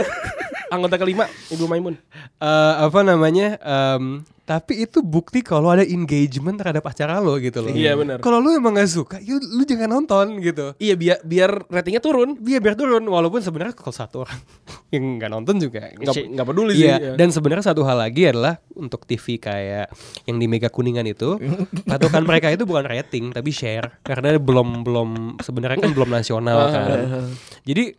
Anggota kelima Ibu Maimun. Tapi itu bukti kalau ada engagement terhadap acara lo gitu loh. Iya benar. Kalau lo emang gak suka, lu jangan nonton gitu. Iya biar ratingnya turun. Biar turun walaupun sebenarnya kalau satu orang yang gak nonton juga gak peduli sih. Iya. Dan sebenarnya satu hal lagi adalah untuk TV kayak yang di Mega Kuningan itu, patokan mereka itu bukan rating tapi share karena belum sebenarnya kan belum nasional kan. Jadi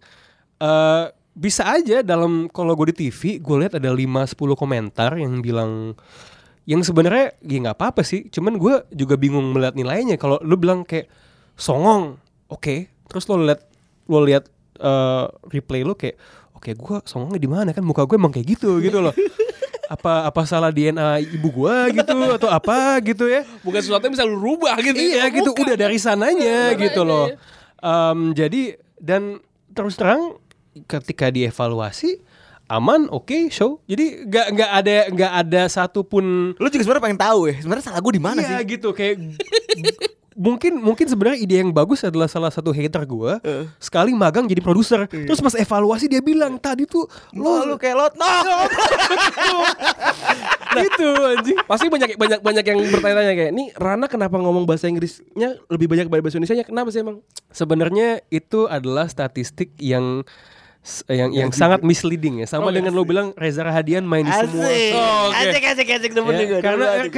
bisa aja dalam kalau gue di TV gue lihat ada 5-10 komentar yang bilang yang sebenarnya ya nggak apa-apa sih, cuman gue juga bingung melihat nilainya. Kalau lu bilang kayak songong, oke. Terus lo lihat replay lu kayak oke, gue songongnya di mana kan muka gue emang kayak gitu loh. Apa salah DNA ibu gue gitu atau apa gitu ya? Bukan sesuatu yang bisa lu rubah gitu. Iya gitu, udah dari sananya gitu loh. Jadi dan terus terang ketika dievaluasi aman, oke, show. Jadi nggak ada satupun. Lu juga sebenarnya pengen tahu ya, sebenarnya salah gue di mana sih? Iya gitu kayak mungkin sebenarnya ide yang bagus adalah salah satu hater gue sekali magang jadi produser. Terus pas evaluasi dia bilang tadi tuh lo kayak lotnok. Itu anjing. Pasti banyak yang bertanya-tanya kayak, "Nih Rana kenapa ngomong bahasa Inggrisnya lebih banyak daripada bahasa Indonesianya? Kenapa sih emang?" Sebenarnya itu adalah statistik yang sangat misleading ya, sama dengan lo bilang Reza Rahadian main di semua. Asik temen juga.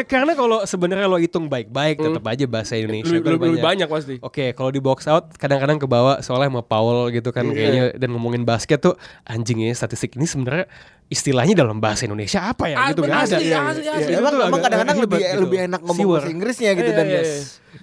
Karena kalau sebenarnya lo hitung baik-baik tetap aja bahasa Indonesia lebih banyak pasti. Oke, kalau di box out kadang-kadang kebawa soalnya sama Paul gitu kan kayaknya, dan ngomongin basket tuh anjingnya statistik ini sebenarnya istilahnya dalam bahasa Indonesia apa ya gitu nggak ada. Memang kadang-kadang lebih enak ngomong bahasa Inggrisnya gitu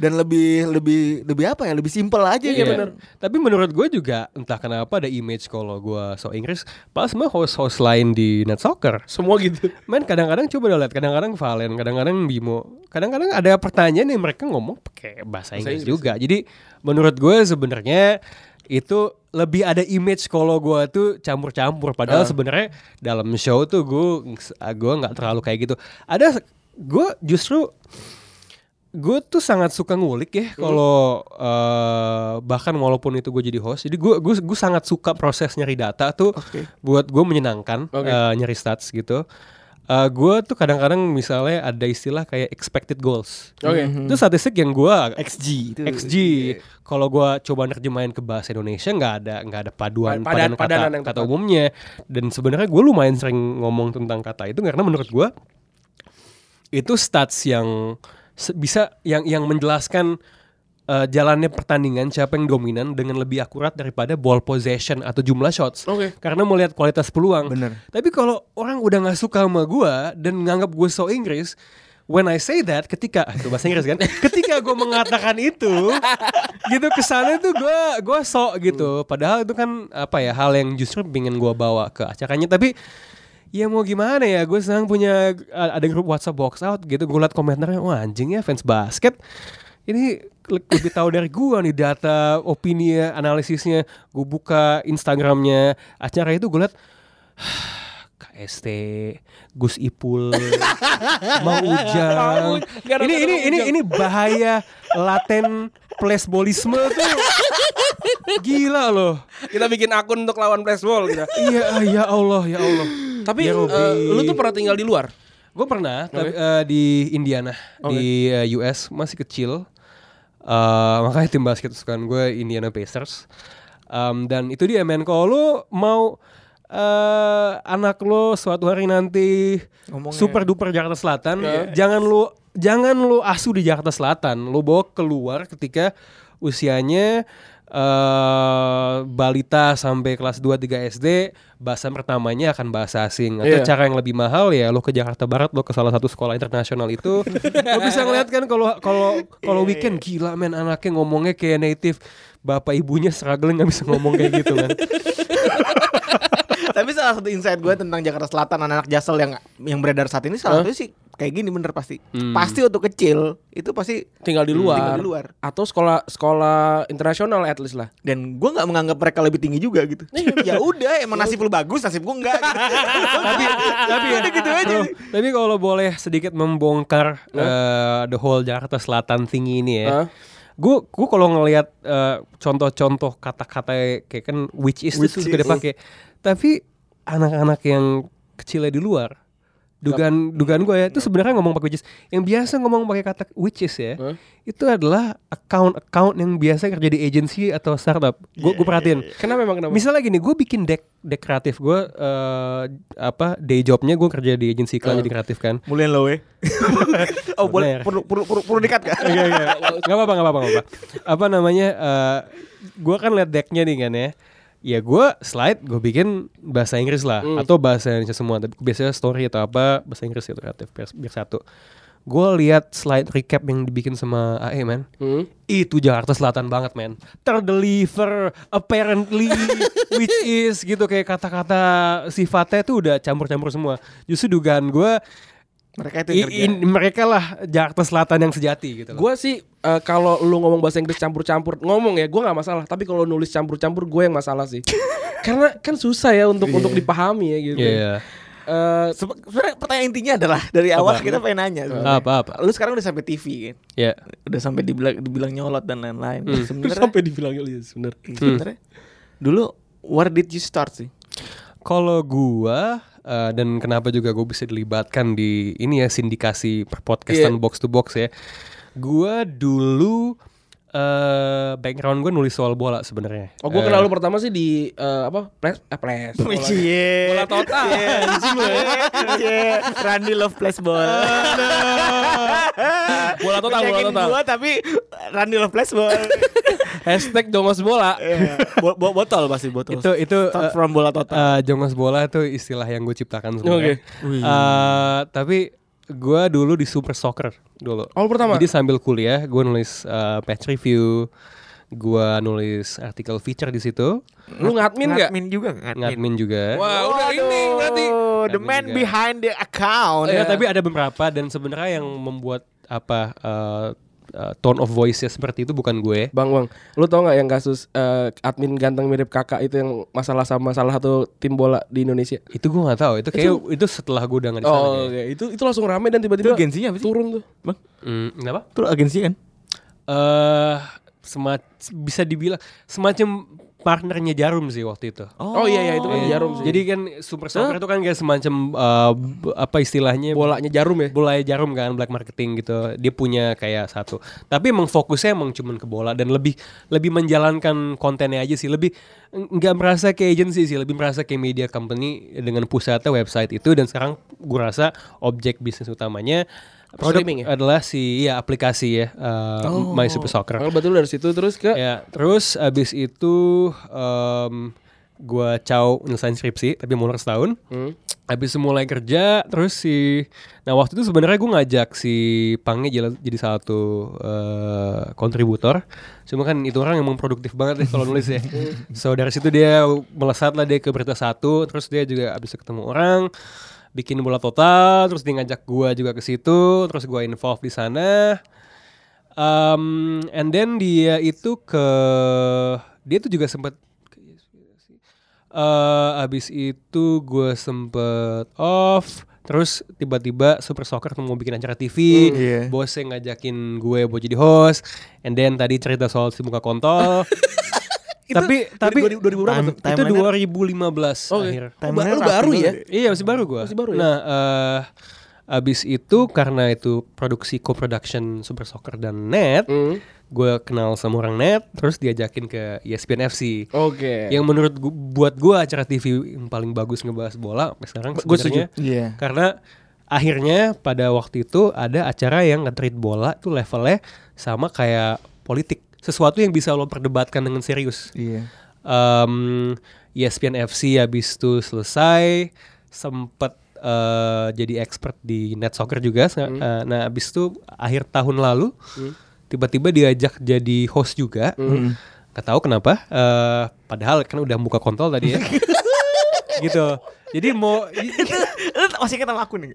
dan lebih apa ya, lebih simpel aja ya benar. Tapi menurut gue juga entah kenapa ada image kalau gue so Inggris, pas semua host-host lain di Net Soccer semua gitu. Men kadang-kadang coba lihat, kadang-kadang Valen, kadang-kadang Bimo, kadang-kadang ada pertanyaan yang mereka ngomong pakai bahasa Inggris juga. Jadi menurut gue sebenarnya itu lebih ada image kalau gue tuh campur-campur, padahal sebenarnya dalam show tuh gue nggak terlalu kayak gitu. Ada gue tuh sangat suka ngulik ya kalau bahkan walaupun itu gue jadi host, jadi gue sangat suka proses nyari data tuh buat gue menyenangkan nyari stats gitu. Gue tuh kadang-kadang misalnya ada istilah kayak expected goals, itu statistik yang gue XG. Kalau gue coba nerjemahin ke bahasa Indonesia nggak ada padanan kata umumnya, dan sebenarnya gue lumayan sering ngomong tentang kata itu karena menurut gue itu stats yang bisa yang menjelaskan jalannya pertandingan, siapa yang dominan dengan lebih akurat daripada ball possession atau jumlah shots. Karena melihat kualitas peluang. Tapi kalau orang udah nggak suka sama gue dan nganggap gue so Inggris, when I say that, ketika itu bahasa Inggris kan, ketika gue mengatakan itu, gitu kesannya tuh gue sok gitu. Padahal itu kan apa ya, hal yang justru pengen gue bawa ke acaranya. Tapi ya mau gimana ya, gue senang punya ada grup WhatsApp box out gitu. Gue liat komentarnya, wah anjing ya fans basket ini lebih tahu dari gue nih, data, opini, analisisnya. Gue buka Instagramnya acara itu, gue liat KST, Gus Ipul, Mang Ujang. Ini bahaya laten flashballisme tuh. Gila loh. Kita bikin akun untuk lawan flashball gitu. Iya, ya Allah. Tapi lu tuh pernah tinggal di luar? Gue pernah di Indiana, di US, masih kecil. Makanya tim basket kesukaan gue Indiana Pacers. Dan itu dia, men, kalau lu mau anak lu suatu hari nanti ngomongnya super duper Jakarta Selatan, jangan lu asuh di Jakarta Selatan. Lu bawa keluar ketika usianya balita sampai kelas 2-3 SD, bahasan pertamanya akan bahasa asing. Atau cara yang lebih mahal ya lo ke Jakarta Barat, lo ke salah satu sekolah internasional itu. Lo bisa ngeliat kan kalau weekend gila men, anaknya ngomongnya kayak native, bapak ibunya struggling gak bisa ngomong kayak gitu kan. Tapi salah satu insight gue tentang Jakarta Selatan, anak-anak Jaksel yang beredar saat ini salah satunya sih kayak gini, bener pasti. Pasti waktu kecil itu pasti tinggal di luar atau sekolah internasional at least lah. Dan gue nggak menganggap mereka lebih tinggi juga gitu. Ya udah, emang nasib lu bagus, nasib gue enggak. Gitu. tapi ya, gitu aja. Tapi kalau boleh sedikit membongkar the whole Jakarta Selatan tinggi ini ya. Gue kalau ngelihat contoh-contoh kata-kata kayak kan which is itu sudah dipakai. Tapi anak-anak yang kecilnya di luar, dugaan gue ya, itu sebenarnya ngomong pakai which is. Yang biasa ngomong pakai kata which is ya, itu adalah account yang biasa kerja di agency atau startup. Gue perhatiin. Kenapa? Misalnya gini, gue bikin deck kreatif gue, day jobnya gue kerja di agency iklan jadi kreatif kan. Mulian loh ya. Oh boleh, perlu dekat gak? Gak apa-apa. Apa namanya, gue kan liat decknya nih kan ya. Ya gue slide, gue bikin bahasa Inggris lah atau bahasa Indonesia semua. Tapi biasanya story atau apa bahasa Inggris gitu kreatif biar satu. Gue lihat slide recap yang dibikin sama AE man, itu Jakarta Selatan banget man. Terdeliver, apparently, which is gitu, kayak kata-kata sifatnya tuh udah campur-campur semua. Justru dugaan gue mereka lah Jakarta Selatan yang sejati gitu. Gue sih kalau lu ngomong bahasa Inggris campur-campur ngomong ya, gue nggak masalah. Tapi kalau nulis campur-campur gue yang masalah sih, karena kan susah ya untuk dipahami ya gitu. Sebenarnya pertanyaan intinya adalah dari awal kita pengen nanya apa. Lu sekarang udah sampai TV kan? Udah sampai dibilang nyolot dan lain-lain. Sebenarnya sampai dibilang nyolot sebenarnya. Dulu where did you start sih? Kalau gue dan kenapa juga gue bisa dilibatkan di ini ya, sindikasi perpodcastan box to box ya. Gue dulu background gue nulis soal bola sebenarnya. Oh, gue kenal lu pertama sih di Flash. Bola total. Randy love flash bola. Bola total. Gue tapi Randy love flash bola. Hashtag jongos bola. Botol pasti botol. Itu from bola total. Jongos bola itu istilah yang gue ciptakan sebenarnya. Okay. Tapi gue dulu di Super Soccer dulu. Oh, pertama. Jadi sambil kuliah gue nulis patch review. Gua nulis artikel feature di situ. Lu ngadmin enggak? Ngadmin juga, ngadmin juga. Wah, wow, udah ini berarti the man juga behind the account. Ya, tapi ada beberapa dan sebenarnya yang membuat apa tone of voice-nya seperti itu bukan gue. Bang, lu tau gak yang kasus admin ganteng mirip kakak itu yang masalah sama salah satu tim bola di Indonesia? Itu gue gak tahu. Itu kayak itu setelah gue udah gak disana. Oh, okay. Itu langsung rame dan tiba-tiba agensinya turun tuh. Bang, kenapa? Itu agensi kan? Bisa dibilang semacam partnernya Jarum sih waktu itu. Oh iya itu kan Jarum sih. Jadi kan Super Soccer itu kan kayak semacam apa istilahnya, bolanya Jarum ya. Bolanya Jarum kan, black marketing gitu. Dia punya kayak satu. Tapi emang fokusnya emang cuman ke bola dan lebih menjalankan kontennya aja sih. Lebih enggak merasa kayak agency sih, lebih merasa kayak media company dengan pusatnya website itu. Dan sekarang gue rasa objek bisnis utamanya produk adalah aplikasi ya My Super Soccer. Oh, betul, dari situ terus ke ya, terus abis itu gua nyelesain skripsi tapi mulai setahun. Abis mulai kerja terus waktu itu sebenarnya gue ngajak si Pangnya jadi satu kontributor. Cuma kan itu orang emang produktif banget deh kalau nulis ya. So dari situ dia melesat lah dia ke berita satu, terus dia juga abis ketemu orang bikin bola total, terus dia ngajak gua juga ke situ, terus gua involve di sana. And then dia tuh juga sempat abis itu gua sempet off, terus tiba-tiba Super Soccer mau bikin acara TV, bosnya ngajakin gue buat jadi host. And then tadi cerita soal si muka kontol. Tapi 2000 berapa tuh? Itu 2015 akhir. Lu baru ya? Iya, masih baru gua. Nah, abis itu karena itu produksi co-production Super Soccer dan Net, gue kenal sama orang Net, terus diajakin ke ESPN FC. Oke. Yang menurut buat gue acara TV yang paling bagus ngebahas bola sampai sekarang sebenarnya. Karena akhirnya pada waktu itu ada acara yang nge-treat bola tuh levelnya sama kayak politik. Sesuatu yang bisa lo perdebatkan dengan serius. ESPN FC habis itu selesai, sempet jadi expert di Net Soccer juga. Nah habis itu akhir tahun lalu tiba-tiba diajak jadi host juga. Gak tahu kenapa. Padahal kan udah buka kontol tadi ya. Gitu. Jadi mau masih ketemu aku nih.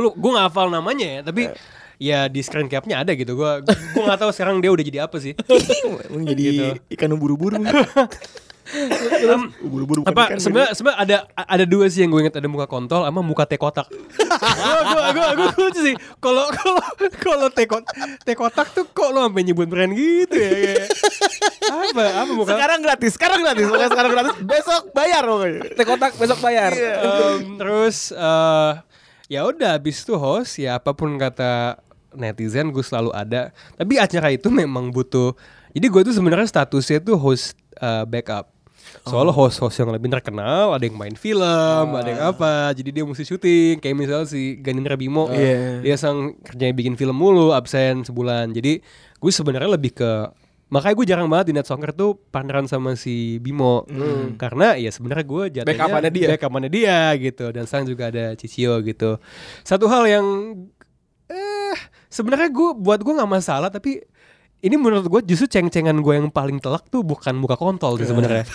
Gue nggak hafal namanya ya, tapi ya di screen capnya ada gitu. Gue nggak tahu sekarang dia udah jadi apa sih. Jadi gitu. Ikan ubur-ubur. Ubur-ubur. Apa sebenarnya ada dua sih yang gue ingat, ada muka kontol sama muka tekotak. Gue lucu sih. Kalau tekotak tuh kok lo sampai nyebut brand gitu ya. Kayak. Apa muka? Sekarang gratis. Pokoknya sekarang gratis. Besok bayar pokoknya. Tekotak besok bayar. Terus ya udah habis itu host ya, apapun kata netizen gue selalu ada. Tapi acara itu memang butuh. Jadi gue tuh sebenarnya statusnya tuh host backup. Soalnya host-host yang lebih terkenal ada yang main film, ada yang apa. Jadi dia mesti syuting. Kayak misalnya si Ganindra Bimo, dia sang kerjanya bikin film mulu, absen sebulan. Jadi gue sebenarnya lebih ke, makanya gue jarang banget di Net Soccer tuh partneran sama si Bimo. Karena ya sebenarnya gue jatuhnya backup-nya dia gitu. Dan sekarang juga ada Cicio gitu. Satu hal yang sebenarnya buat gue gak masalah, tapi ini menurut gue justru ceng-cengan gue yang paling telak tuh bukan muka kontol sih sebenarnya.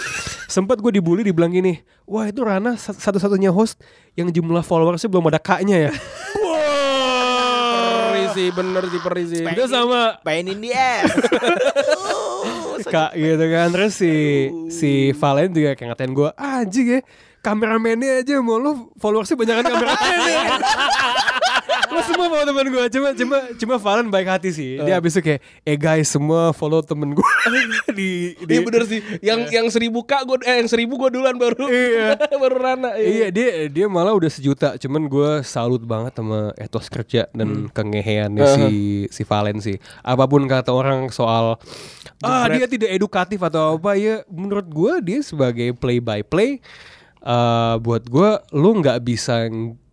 Sempat gue dibully, dibilang gini, wah itu Rana satu-satunya host yang jumlah followersnya belum ada kaknya ya. Bener sih. Itu sama painin dia. Kak gitu kan. Terus si Valen juga kayak ngatain gue, anjing ya, kameramennya aja mau lo followersnya banyakan kameramennya. Lo semua follow temen gue. Cuma Valen baik hati sih. Dia abis itu kayak, guys semua follow temen gue. Iya bener sih. Yang 1000k gue, yang 1000 gue duluan baru. Baru Rana. Iya dia malah udah 1 juta. Cuman gue salut banget sama etos kerja dan kengeheannya si Valen sih. Apapun kata orang soal dia tidak edukatif atau apa ya, menurut gue dia sebagai play by play, buat gue lu nggak bisa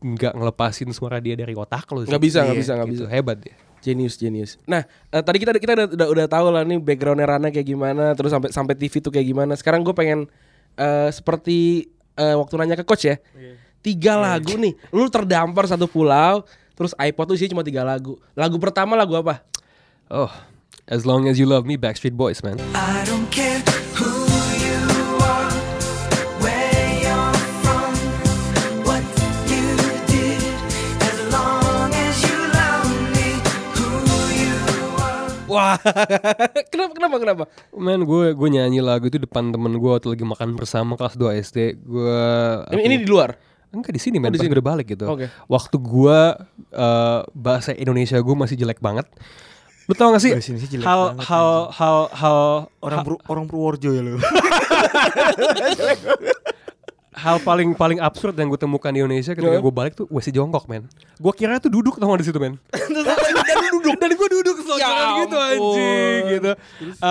nggak ngelepasin suara dia dari otak lu. Nggak bisa gitu. Hebat ya. Genius. Nah, tadi kita udah tahu lah nih backgroundnya Rana kayak gimana, terus sampai TV tuh kayak gimana. Sekarang gue pengen seperti waktu nanya ke coach ya, tiga lagu nih. Lu terdampar satu pulau, terus iPod tuh sih cuma 3 lagu. Lagu pertama lagu apa? Oh, As Long As You Love Me, Backstreet Boys, man. I don't care who you are, where you're from, what you did, as long as you love me, who you are. Wah, kenapa? Man, gue nyanyi lagu itu depan temen gue waktu lagi makan bersama kelas 2 SD. Ini di luar? Enggak, di sini, men. Pas gue udah balik gitu. Okay. Waktu gue bahasa Indonesia gue masih jelek banget. Lu tau gak sih hal orang Purworejo ya lu. Hal paling absurd yang gue temukan di Indonesia ketika gue balik tuh WC jongkok, men. Gue kira tuh duduk tau gak di situ, men. Dan gue duduk soalnya gitu anjing gitu.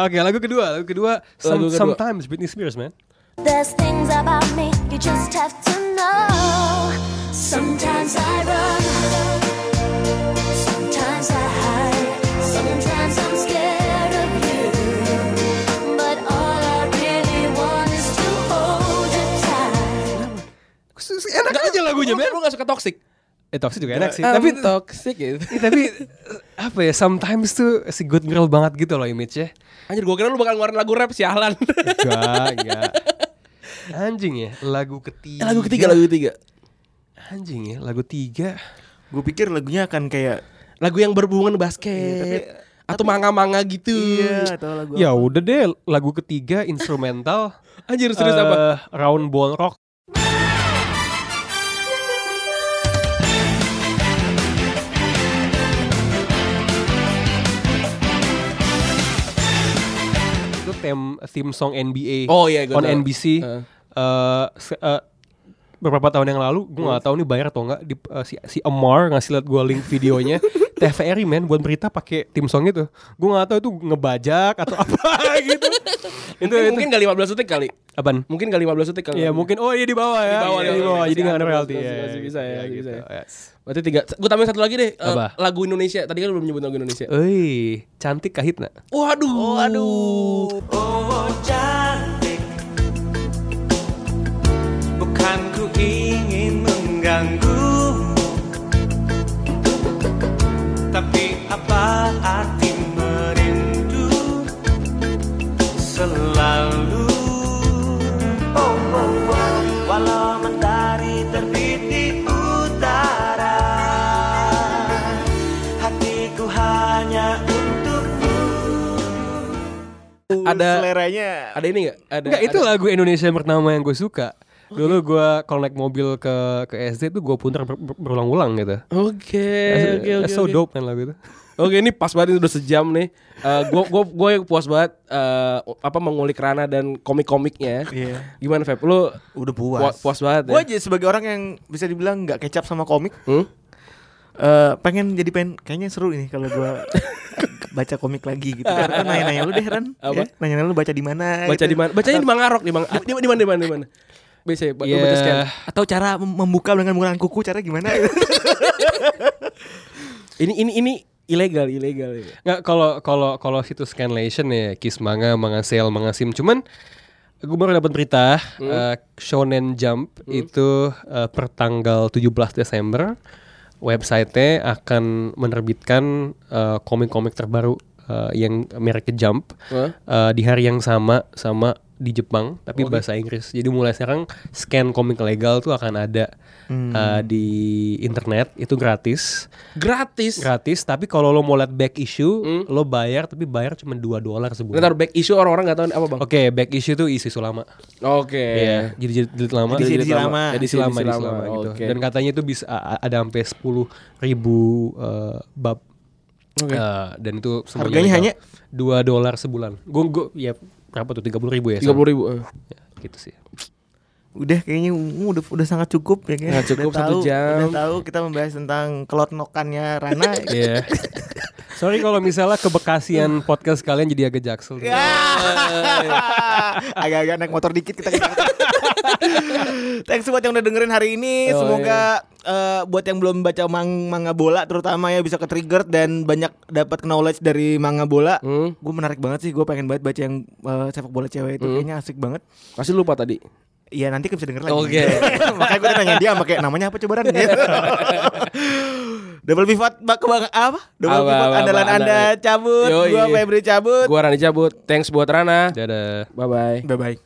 Oke, lagu kedua Sometimes Britney Spears, man. There's things about me you just have to know. Sometimes I run, sometimes I hide, sometimes I'm scared of you, but all I really want is to hold you tight. Enak aja lagunya, men. Lu gak suka toxic? Toxic juga enak sih. Tapi toxic gitu. Tapi apa ya, sometimes tuh si good girl banget gitu loh image-nya. Anjir, gua kira lu bakal ngeluarin lagu rap, sialan. Enggak. Anjing ya, lagu ketiga. Anjing ya, lagu 3. Gua pikir lagunya akan kayak lagu yang berhubungan basket, atau manga-manga gitu. Iya, atau lagu. Ya udah deh, lagu ketiga instrumental. Anjir, serius apa? Round Ball Rock. Itu theme song NBA. Oh iya, on tahu. NBC. Beberapa tahun yang lalu, gue gak tahu nih bayar atau enggak, si Amar ngasih liat gue link videonya. TVRI, men, buat berita pakai tim song itu. Gue gak tahu itu ngebajak atau apa gitu. Mungkin gak 15 detik kali. Apaan? Mungkin gak 15 detik kali. Iya, mungkin. Oh iya, di bawah. Jadi gak ada royalty. Masih bisa ya gitu. Berarti 3. Gue tambahin satu lagi deh, lagu Indonesia. Tadi kan belum nyebut lagu Indonesia. Oi, Cantik Kahitna. Waduh. Oh, cantik, bukan ku ingin mengganggu, tapi apa arti merindu selalu, walau mentari terbit di utara, hatiku hanya untukmu. Ada seleranya, ada ini nggak? Nggak, itu ada. Lagu Indonesia yang pertama yang gue suka. Dulu gue kalau naik mobil ke SD tuh gue puter berulang-ulang gitu. Oke. So dope kan lagu itu. Oke, ini pas banget, ini udah sejam nih. Gue yang puas banget mengulik Rana dan komik-komiknya. Gimana, Feb? Lu udah puas banget ya? Gue aja sebagai orang yang bisa dibilang nggak kecap sama komik. Pengen kayaknya seru ini kalau gue baca komik lagi gitu. Karena nanya-nanya lu deh, Ran. Ya, nanya-nanya lu baca di mana? Baca gitu. Di mana? Bacanya di Mangarok, di mana? Bisa baca sekian. Atau cara membuka dengan menggunakan kuku, cara gimana? ini ilegal ya. Nggak, kalau situs Scanlation ya, Kiss Manga, Manga Sale, Manga Sim. Cuman gue baru dapat berita Shonen Jump itu per tanggal 17 Desember website-nya akan menerbitkan komik-komik terbaru yang merek Jump di hari yang sama di Jepang, tapi bahasa Inggris. Jadi mulai sekarang scan komik legal tuh akan ada di internet, itu gratis. Gratis, tapi kalau lo mau lihat back issue, lo bayar, tapi bayar cuma $2 sebulan. Bentar, back issue orang-orang nggak tahu apa, Bang. Oke, back issue tuh isi lama. Oke. Iya, jadi jilid lama gitu. Okay. Dan katanya itu bisa ada sampai 10,000 bab. Okay. Dan itu harganya hanya $2 sebulan. Gue ya berapa tuh, 30,000 ya? 30,000 ya, gitu sih. Udah kayaknya udah sangat cukup ya kayaknya. Sangat cukup, 1 jam. Udah tahu kita membahas tentang kelotnokannya Rana. Iya. Sorry kalau misalnya kebekasian podcast kalian jadi agak jaksel. Agak-agak naik motor dikit kita. Thanks buat yang udah dengerin hari ini. Semoga buat yang belum baca manga bola terutama ya bisa ke-trigger dan banyak dapat knowledge dari manga bola. Gue menarik banget sih, gue pengen banget baca yang sepak bola cewek itu, kayaknya asik banget. Masih lupa tadi. Iya nanti kita bisa denger lagi. Oke. Makanya gue nanya dia pakai namanya apa coba dan gitu. Double pivot bak apa? Double pivot andalan Anda cabut. Yoi. Gua Febri cabut. Gua Rani cabut. Thanks buat Rana. Dadah. Bye bye. Bye bye.